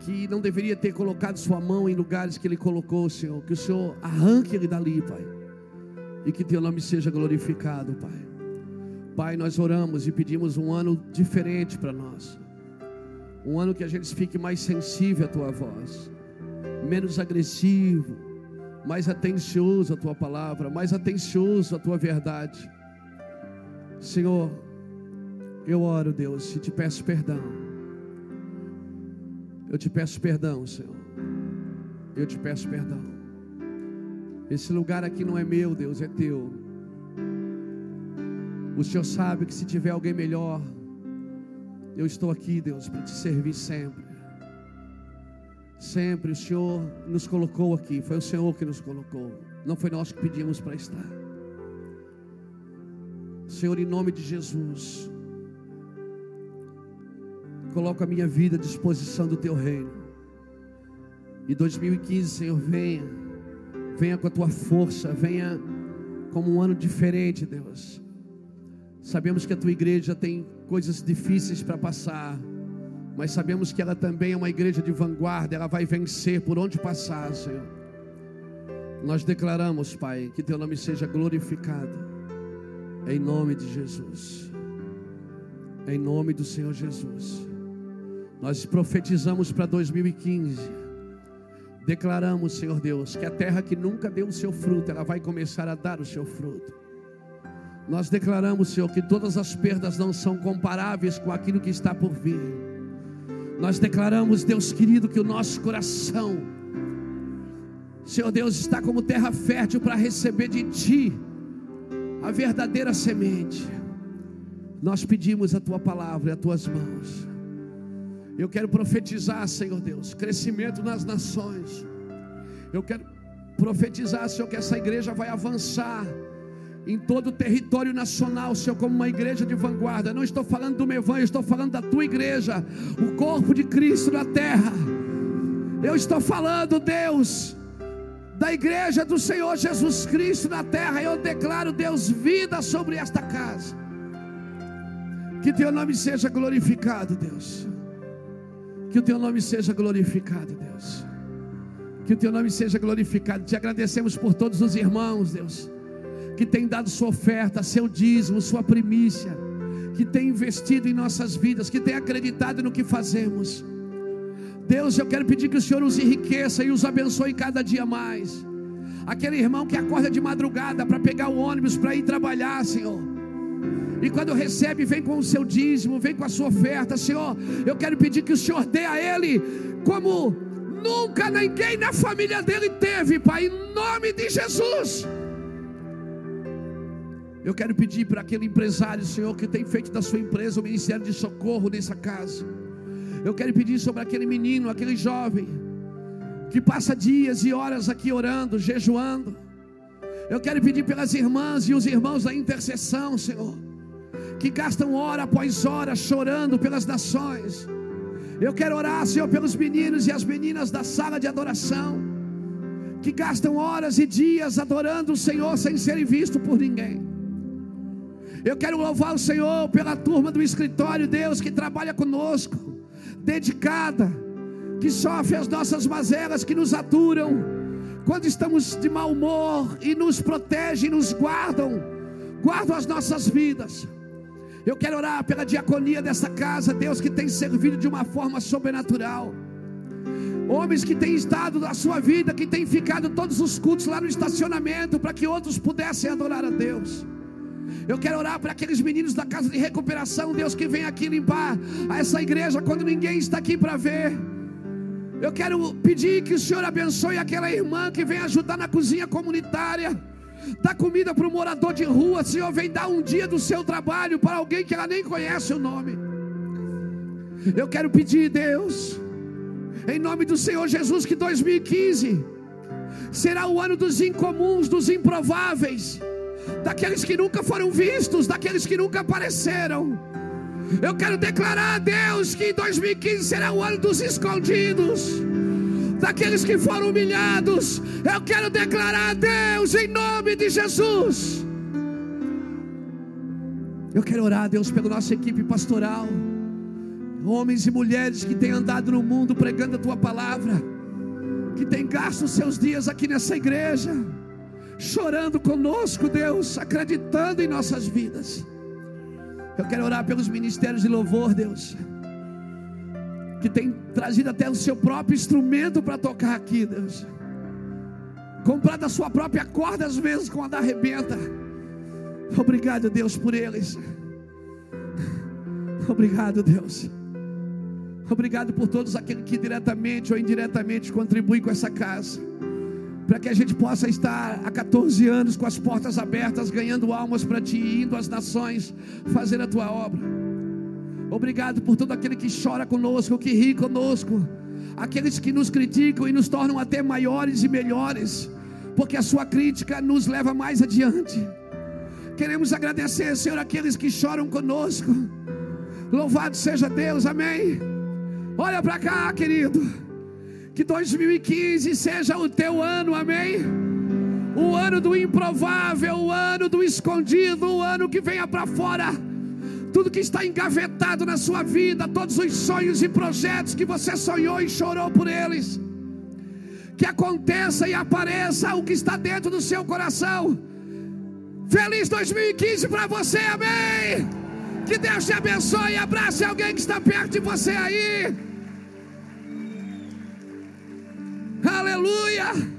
que não deveria ter colocado sua mão em lugares que ele colocou, Senhor. Que o Senhor arranque ele dali, Pai. E que Teu nome seja glorificado, Pai. Pai, nós oramos e pedimos um ano diferente para nós. Um ano que a gente fique mais sensível à Tua voz. Menos agressivo. Mais atencioso à Tua palavra. Mais atencioso à Tua verdade. Senhor, eu oro, Deus, e Te peço perdão. Eu Te peço perdão, Senhor. Eu Te peço perdão. Esse lugar aqui não é meu, Deus, é Teu. O Senhor sabe que se tiver alguém melhor, eu estou aqui, Deus, para Te servir sempre. Sempre o Senhor nos colocou aqui. Foi o Senhor que nos colocou. Não foi nós que pedimos para estar. Senhor, em nome de Jesus, coloco a minha vida à disposição do Teu reino. E 2015, Senhor, venha. Venha com a Tua força. Venha como um ano diferente, Deus. Sabemos que a Tua igreja tem coisas difíceis para passar, mas sabemos que ela também é uma igreja de vanguarda. Ela vai vencer por onde passar, Senhor. Nós declaramos, Pai, que Teu nome seja glorificado. Em nome de Jesus. Em nome do Senhor Jesus. Nós profetizamos para 2015. Declaramos, Senhor Deus, que a terra que nunca deu o seu fruto, ela vai começar a dar o seu fruto. Nós declaramos, Senhor, que todas as perdas não são comparáveis com aquilo que está por vir. Nós declaramos, Deus querido, que o nosso coração, Senhor Deus, está como terra fértil para receber de Ti a verdadeira semente. Nós pedimos a Tua palavra e as Tuas mãos. Eu quero profetizar, Senhor Deus, crescimento nas nações. Eu quero profetizar, Senhor, que essa igreja vai avançar em todo o território nacional, Senhor, como uma igreja de vanguarda. Eu não estou falando do meu evangelho, estou falando da Tua igreja, o corpo de Cristo na terra. Eu estou falando, Deus, da igreja do Senhor Jesus Cristo na terra. Eu declaro, Deus, vida sobre esta casa. Que Teu nome seja glorificado, Deus. Que o Teu nome seja glorificado, Deus. Que o Teu nome seja glorificado. Te agradecemos por todos os irmãos, Deus, que tem dado sua oferta, seu dízimo, sua primícia, que tem investido em nossas vidas, que tem acreditado no que fazemos. Deus, eu quero pedir que o Senhor os enriqueça e os abençoe cada dia mais. Aquele irmão que acorda de madrugada para pegar o ônibus para ir trabalhar, Senhor, e quando recebe, vem com o seu dízimo, vem com a sua oferta, Senhor. Eu quero pedir que o Senhor dê a ele como nunca ninguém na família dele teve, Pai, em nome de Jesus. Eu quero pedir para aquele empresário, Senhor, que tem feito da sua empresa o ministério de socorro nessa casa. Eu quero pedir sobre aquele menino, aquele jovem, que passa dias e horas aqui orando, jejuando. Eu quero pedir pelas irmãs e os irmãos da intercessão, Senhor, que gastam hora após hora chorando pelas nações. Eu quero orar, Senhor, pelos meninos e as meninas da sala de adoração, que gastam horas e dias adorando o Senhor sem serem vistos por ninguém. Eu quero louvar o Senhor pela turma do escritório, Deus, que trabalha conosco, dedicada, que sofre as nossas mazelas, que nos aturam quando estamos de mau humor e nos protegem, nos guardam as nossas vidas. Eu quero orar pela diaconia dessa casa, Deus, que tem servido de uma forma sobrenatural. Homens que têm estado na sua vida, que têm ficado todos os cultos lá no estacionamento, para que outros pudessem adorar a Deus. Eu quero orar para aqueles meninos da casa de recuperação, Deus, que vem aqui limpar a essa igreja quando ninguém está aqui para ver. Eu quero pedir que o Senhor abençoe aquela irmã que vem ajudar na cozinha comunitária, dá comida para o morador de rua. Senhor, vem dar um dia do seu trabalho para alguém que ela nem conhece o nome. Eu quero pedir, Deus, em nome do Senhor Jesus, que 2015 será o ano dos incomuns, dos improváveis, daqueles que nunca foram vistos, daqueles que nunca apareceram. Eu quero declarar, Deus, que 2015 será o ano dos escondidos, daqueles que foram humilhados. Eu quero declarar a Deus, em nome de Jesus. Eu quero orar, Deus, pela nossa equipe pastoral, homens e mulheres que têm andado no mundo pregando a Tua palavra, que têm gasto os seus dias aqui nessa igreja, chorando conosco, Deus, acreditando em nossas vidas. Eu quero orar pelos ministérios de louvor, Deus, que tem trazido até o seu próprio instrumento para tocar aqui, Deus, comprado a sua própria corda, às vezes com a da arrebenta. Obrigado, Deus, por eles. Obrigado, Deus. Obrigado por todos aqueles que diretamente ou indiretamente contribuem com essa casa, para que a gente possa estar há 14 anos com as portas abertas, ganhando almas para Ti, indo às nações, fazendo a Tua obra. Obrigado por todo aquele que chora conosco, que ri conosco, aqueles que nos criticam e nos tornam até maiores e melhores, porque a sua crítica nos leva mais adiante. Queremos agradecer, Senhor, aqueles que choram conosco. Louvado seja Deus, amém. Olha para cá, querido, que 2015 seja o teu ano, amém. O ano do improvável, o ano do escondido, o ano que venha para fora tudo que está engavetado na sua vida, todos os sonhos e projetos que você sonhou e chorou por eles, que aconteça e apareça o que está dentro do seu coração. Feliz 2015 para você, amém. Que Deus te abençoe. Abrace alguém que está perto de você aí. Aleluia.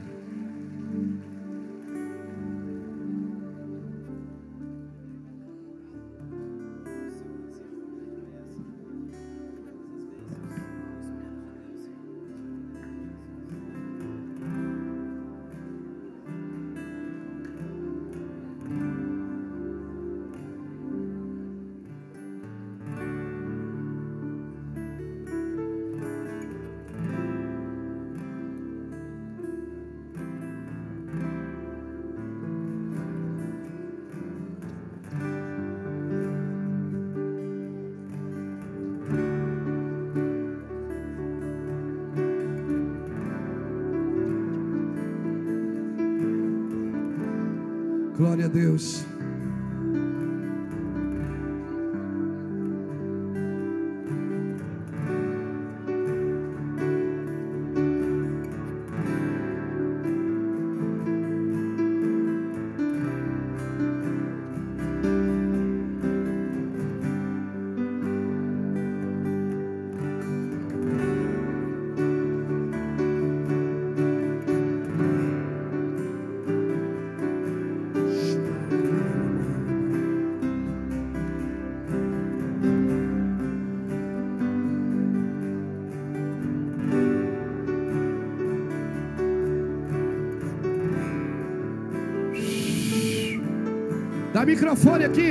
Glória a Deus. Microfone aqui.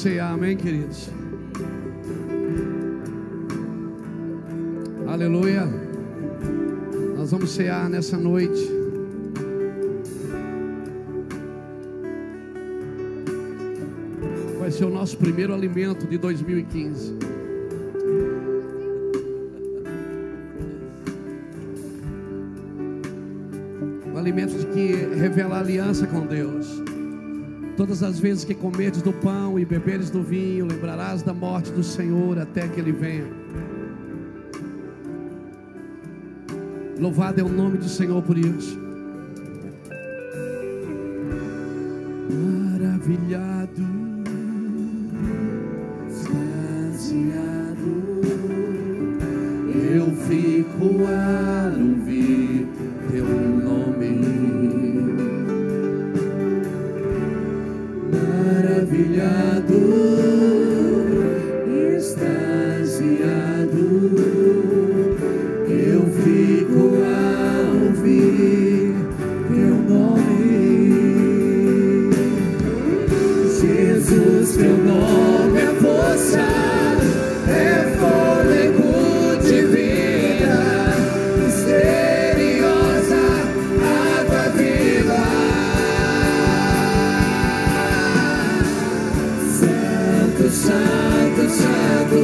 Cear, amém, queridos. Aleluia. Nós vamos cear nessa noite. Vai ser o nosso primeiro alimento de 2015. O alimento que revela a aliança com Deus. Todas as vezes que comerdes do pão e beberes do vinho, lembrarás da morte do Senhor até que Ele venha. Louvado é o nome do Senhor por isso. Maravilhado, extasiado, eu fico a ouvir teu nome. Maravilhado, extasiado, eu fico a ouvir teu nome. Jesus, teu nome é força, é fôlego de vida, misteriosa água viva. Santo, santo, santo,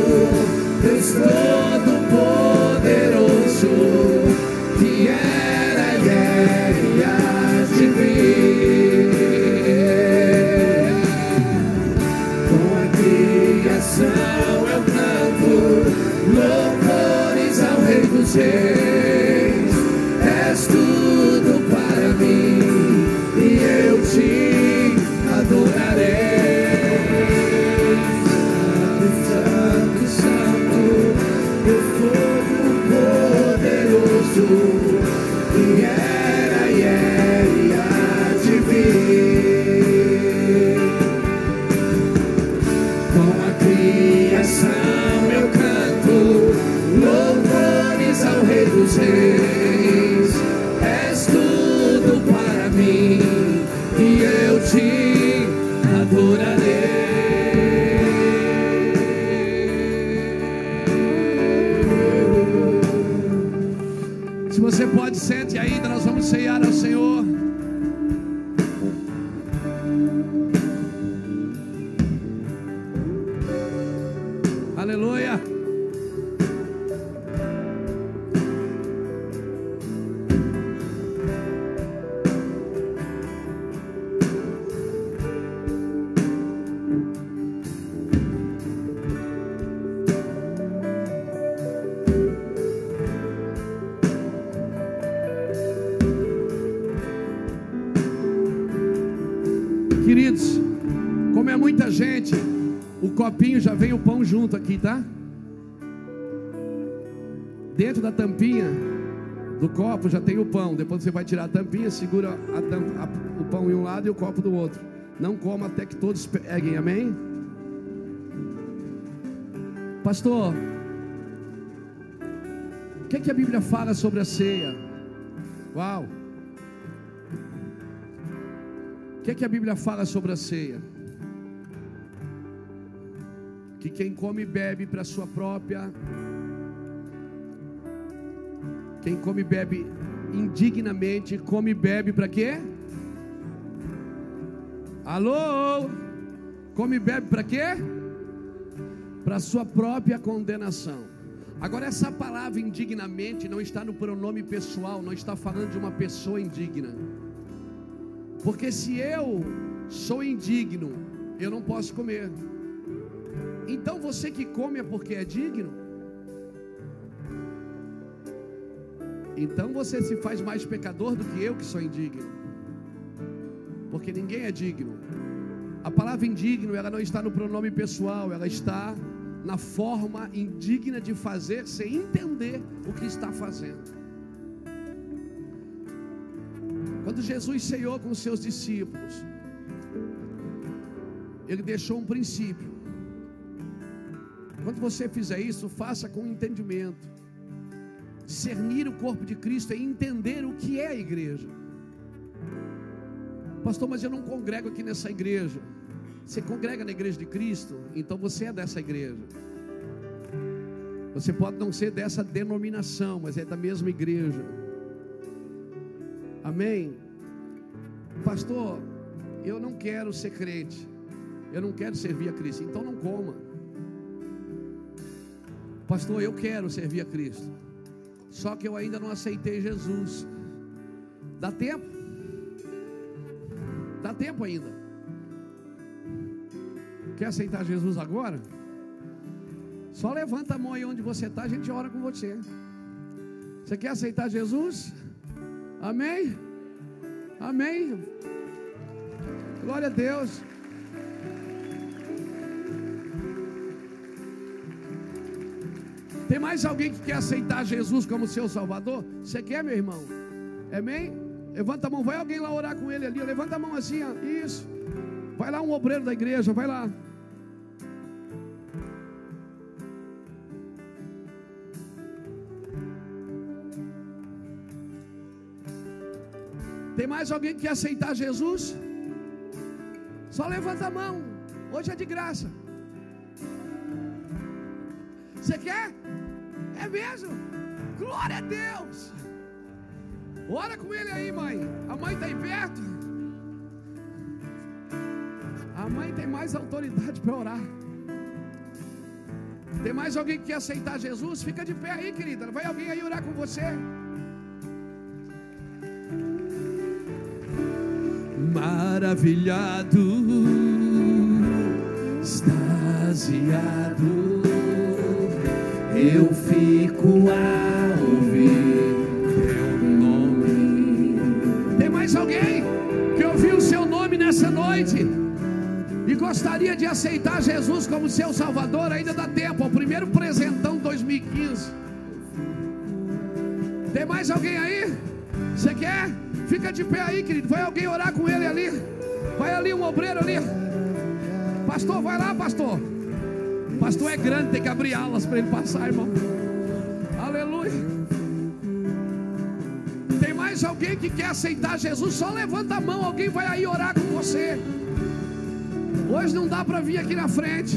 Deus Todo-Poderoso, que era e é e há de vir. Com a criação eu canto louvores ao Rei dos Reis. És tudo para mim e eu te adorarei. Santo, santo, santo, que era e é e há de vir. Com a criação eu canto louvores ao Rei dos Reis. És tudo para mim e eu te adorarei. Você pode, sente ainda, nós vamos ceiar ao Senhor. Aleluia. Copinho já vem o pão junto aqui, tá? Dentro da tampinha do copo já tem o pão. Depois você vai tirar a tampinha, segura o pão em um lado e o copo do outro. Não coma até que todos peguem, amém? Pastor, o que é que a Bíblia fala sobre a ceia? Uau! O que é que a Bíblia fala sobre a ceia? E quem come e bebe para sua própria, quem come e bebe indignamente, come e bebe para quê? Alô? Come e bebe para quê? Para sua própria condenação. Agora, essa palavra indignamente não está no pronome pessoal, não está falando de uma pessoa indigna. Porque se eu sou indigno, eu não posso comer. Então você que come é porque é digno? Então você se faz mais pecador do que eu que sou indigno. Porque ninguém é digno. A palavra indigno, ela não está no pronome pessoal, ela está na forma indigna de fazer sem entender o que está fazendo. Quando Jesus ceou com seus discípulos, Ele deixou um princípio. Quando você fizer isso, faça com entendimento. Discernir o corpo de Cristo é entender o que é a igreja. Pastor, mas eu não congrego aqui nessa igreja. Você congrega na igreja de Cristo? Então você é dessa igreja. Você pode não ser dessa denominação, mas é da mesma igreja. Amém? Pastor, eu não quero ser crente. eu não quero servir a Cristo, então não coma. Pastor, eu quero servir a Cristo, só que eu ainda não aceitei Jesus. Dá tempo? Dá tempo ainda. Quer aceitar Jesus agora? Só levanta a mão aí onde você está, a gente ora com você. Você quer aceitar Jesus? Amém? Amém? Glória a Deus. Tem mais alguém que quer aceitar Jesus como seu Salvador? Você quer, meu irmão? Amém? Levanta a mão, vai alguém lá orar com ele ali, levanta a mão assim, ó. Isso, vai lá um obreiro da igreja, vai lá. Tem mais alguém que quer aceitar Jesus? Só levanta a mão, hoje é de graça. Você quer? É mesmo? Glória a Deus! Ora com ele aí, mãe. A mãe está aí perto. A mãe tem mais autoridade para orar. Tem mais alguém que quer aceitar Jesus? Fica de pé aí, querida. Vai alguém aí orar com você. Maravilhado, extasiado, eu fico a ouvir teu nome. Tem mais alguém que ouviu o seu nome nessa noite e gostaria de aceitar Jesus como seu Salvador? Ainda dá tempo, o primeiro presentão 2015. Tem mais alguém aí? Você quer? Fica de pé aí, querido. Vai alguém orar com ele ali. Vai ali um obreiro ali. Pastor, vai lá, pastor. Pastor é grande, tem que abrir alas para ele passar, irmão. Aleluia. Tem mais alguém que quer aceitar Jesus? Só levanta a mão, alguém vai aí orar com você. Hoje não dá para vir aqui na frente.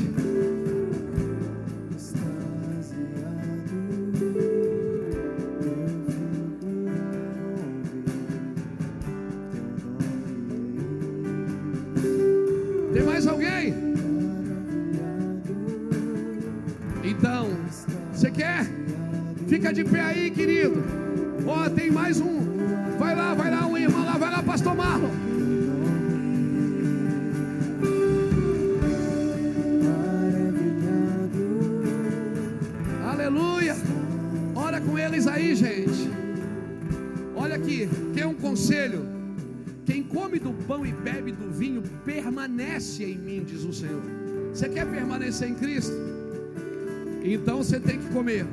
Fica de pé aí, querido. Ó, tem mais um. Vai lá, um irmão lá, vai lá, pastor Marlon. Aleluia. Ora com eles aí, gente. Olha aqui, tem um conselho. Quem come do pão e bebe do vinho, permanece em mim, diz o Senhor. Você quer permanecer em Cristo? Então você tem que comer.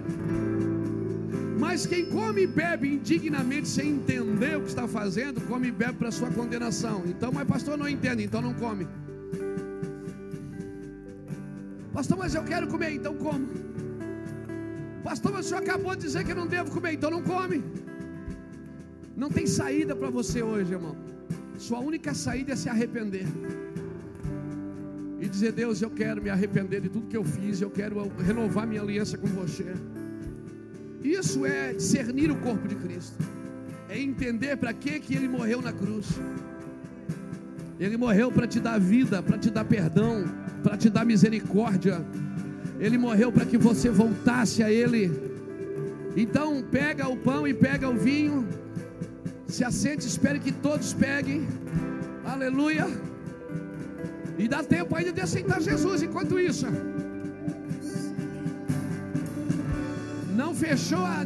Mas quem come e bebe indignamente, sem entender o que está fazendo, come e bebe para sua condenação. Então, mas pastor, não entende, então não come. Pastor, mas eu quero comer, então como. Pastor, mas o senhor acabou de dizer que eu não devo comer, então não come. Não tem saída para você hoje, irmão. Sua única saída é se arrepender e dizer: Deus, eu quero me arrepender de tudo que eu fiz, eu quero renovar minha aliança com você. Isso é discernir o corpo de Cristo. É entender para que Ele morreu na cruz. Ele morreu para te dar vida, para te dar perdão, para te dar misericórdia. Ele morreu para que você voltasse a Ele. Então pega o pão e pega o vinho, se assente, espere que todos peguem. Aleluia. E dá tempo ainda de aceitar Jesus enquanto isso.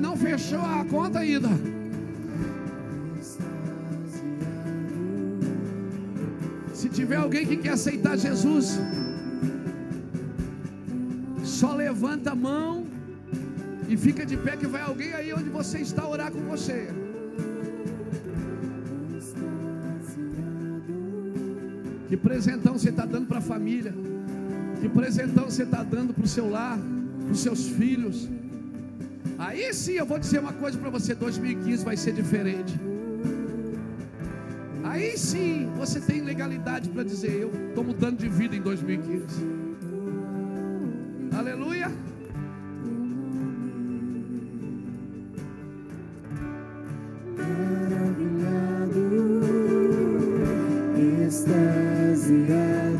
Não fechou a conta ainda. Se tiver alguém que quer aceitar Jesus, só levanta a mão e fica de pé, que vai alguém aí onde você está orar com você. Que presentão você está dando para a família. Que presentão você está dando para o seu lar, para os seus filhos. Aí sim eu vou dizer uma coisa para você: 2015 vai ser diferente. Aí sim você tem legalidade para dizer: eu estou mudando de vida em 2015. Aleluia. Maravilhado, extasiado.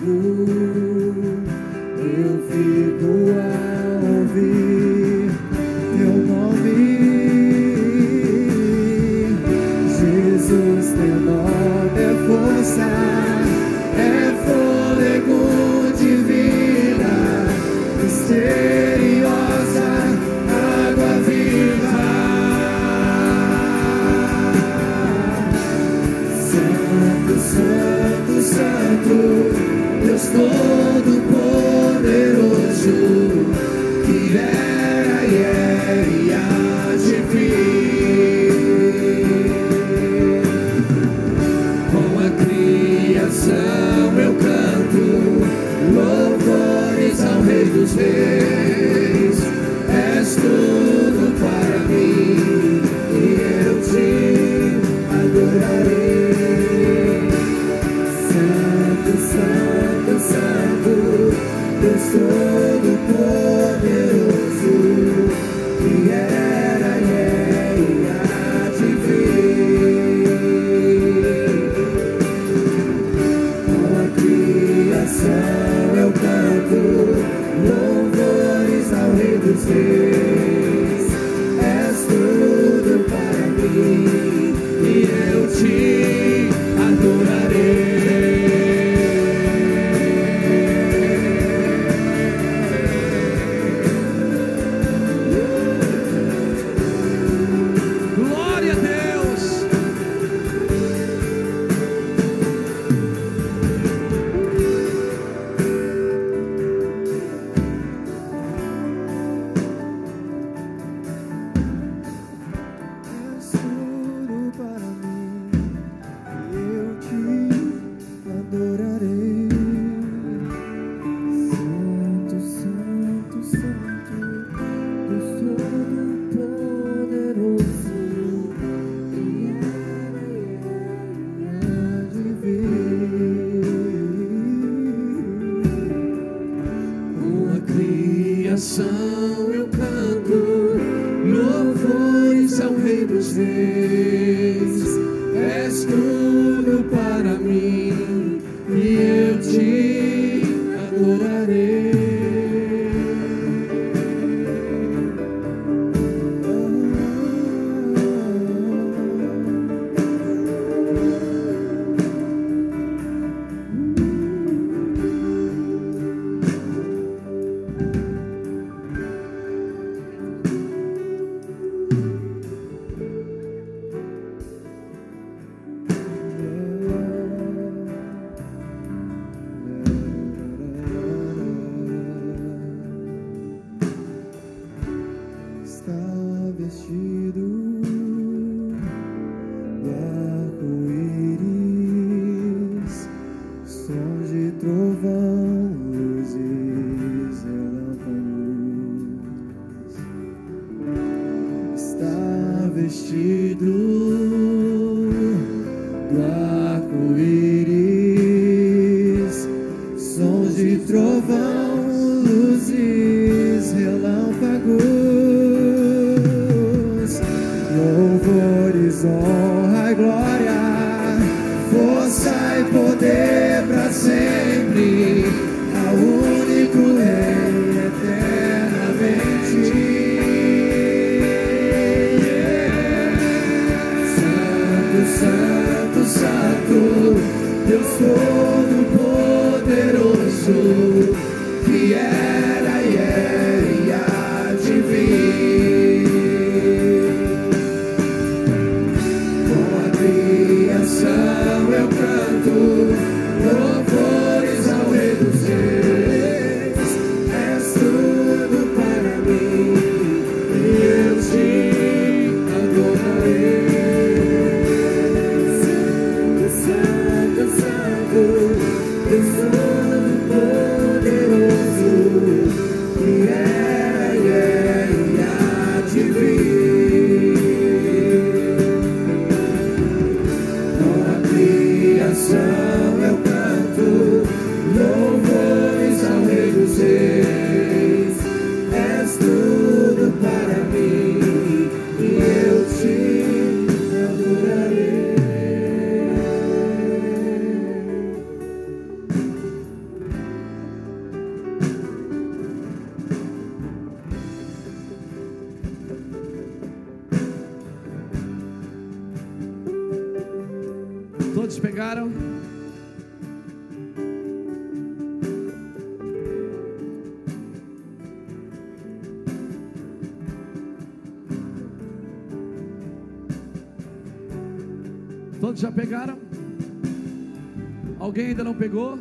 Pegou?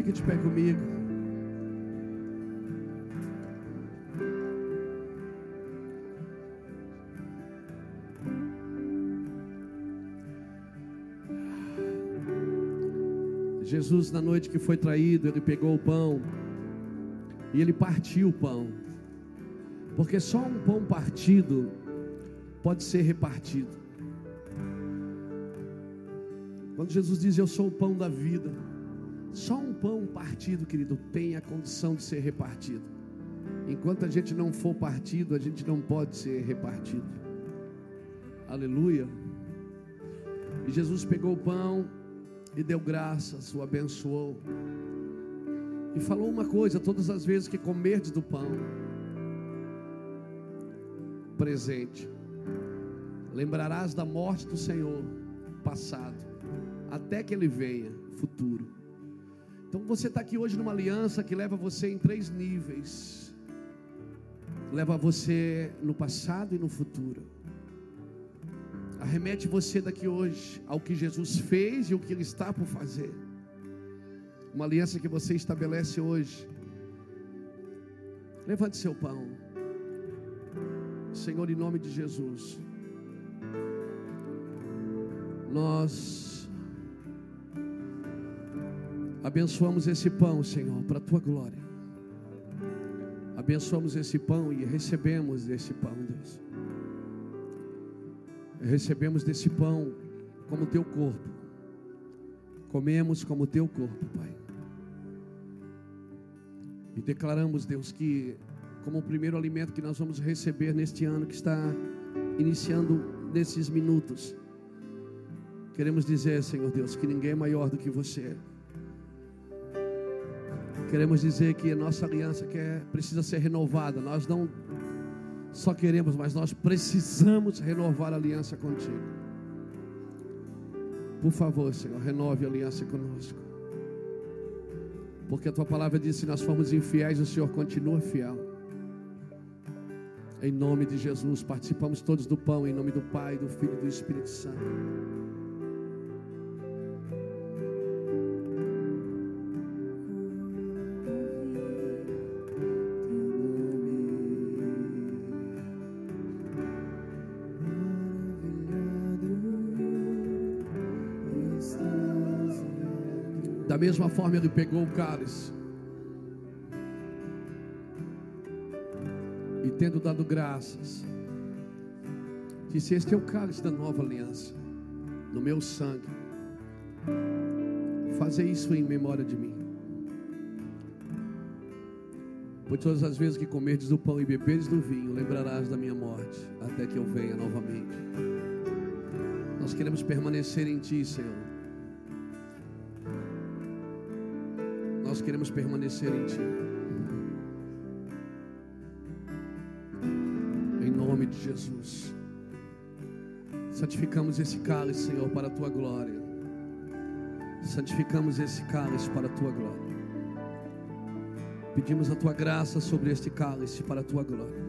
Fica de pé comigo. Jesus, na noite que foi traído, ele pegou o pão e ele partiu o pão, porque só um pão partido pode ser repartido. Quando Jesus diz, eu sou o pão da vida, só um pão partido, querido, tem a condição de ser repartido. Enquanto a gente não for partido, a gente não pode ser repartido. Aleluia. E Jesus pegou o pão e deu graças, o abençoou e falou uma coisa: todas as vezes que comerdes do pão presente, lembrarás da morte do Senhor, passado, até que Ele venha, futuro. Então você está aqui hoje numa aliança que leva você em três níveis: leva você no passado e no futuro, arremete você daqui hoje ao que Jesus fez e o que Ele está por fazer. Uma aliança que você estabelece hoje. Levante seu pão. Senhor, em nome de Jesus, nós abençoamos esse pão, Senhor, para a Tua glória. Abençoamos esse pão e recebemos desse pão, Deus. Recebemos desse pão como Teu corpo. Comemos como Teu corpo, Pai. E declaramos, Deus, que como o primeiro alimento que nós vamos receber neste ano que está iniciando nesses minutos, queremos dizer, Senhor Deus, que ninguém é maior do que Você. Queremos dizer que a nossa aliança precisa ser renovada. Nós não só queremos, mas nós precisamos renovar a aliança contigo. Por favor, Senhor, renove a aliança conosco, porque a Tua palavra diz: se nós formos infiéis, o Senhor continua fiel. Em nome de Jesus, participamos todos do pão, em nome do Pai, do Filho e do Espírito Santo. Da mesma forma ele pegou o cálice e, tendo dado graças, disse: este é o cálice da nova aliança, no meu sangue. Fazer isso em memória de mim. Pois todas as vezes que comerdes do pão e beberes do vinho, lembrarás da minha morte, até que eu venha novamente. Nós queremos permanecer em Ti, Senhor. Nós queremos permanecer em Ti. Em nome de Jesus. Santificamos esse cálice, Senhor, para a Tua glória. Santificamos esse cálice para a Tua glória. Pedimos a Tua graça sobre este cálice para a Tua glória.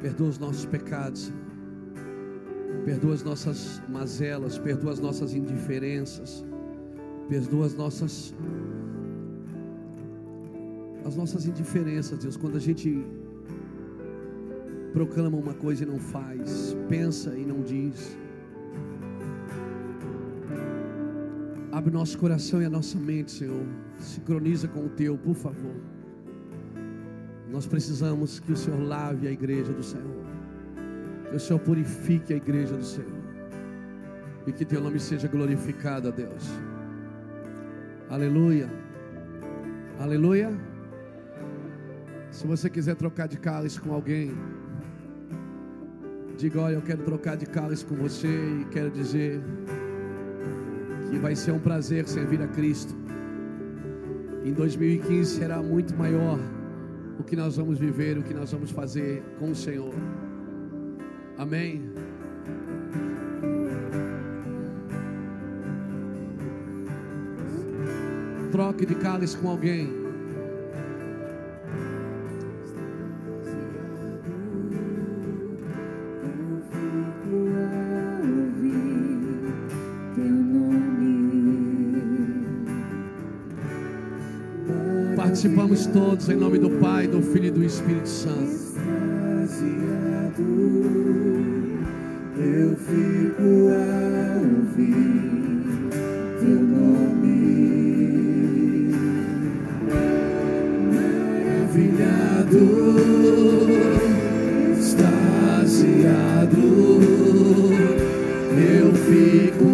Perdoa os nossos pecados, Senhor. Perdoa as nossas mazelas. Perdoa as nossas indiferenças. Perdoa as nossas indiferenças, Deus. Quando a gente proclama uma coisa e não faz, pensa e não diz. Abre nosso coração e a nossa mente, Senhor. Sincroniza com o Teu, por favor. Nós precisamos que o Senhor lave a igreja do Senhor, que o Senhor purifique a igreja do Senhor, e que Teu nome seja glorificado, a Deus. Aleluia. Aleluia. Se você quiser trocar de cálice com alguém, diga: olha, eu quero trocar de cálice com você e quero dizer que vai ser um prazer servir a Cristo. Em 2015 será muito maior o que nós vamos viver, o que nós vamos fazer com o Senhor. Amém. Troque de cálice com alguém. participamos todos em nome do Pai, do Filho e do Espírito Santo. Eu fico a ouvir teu nome, maravilhado, extasiado, eu fico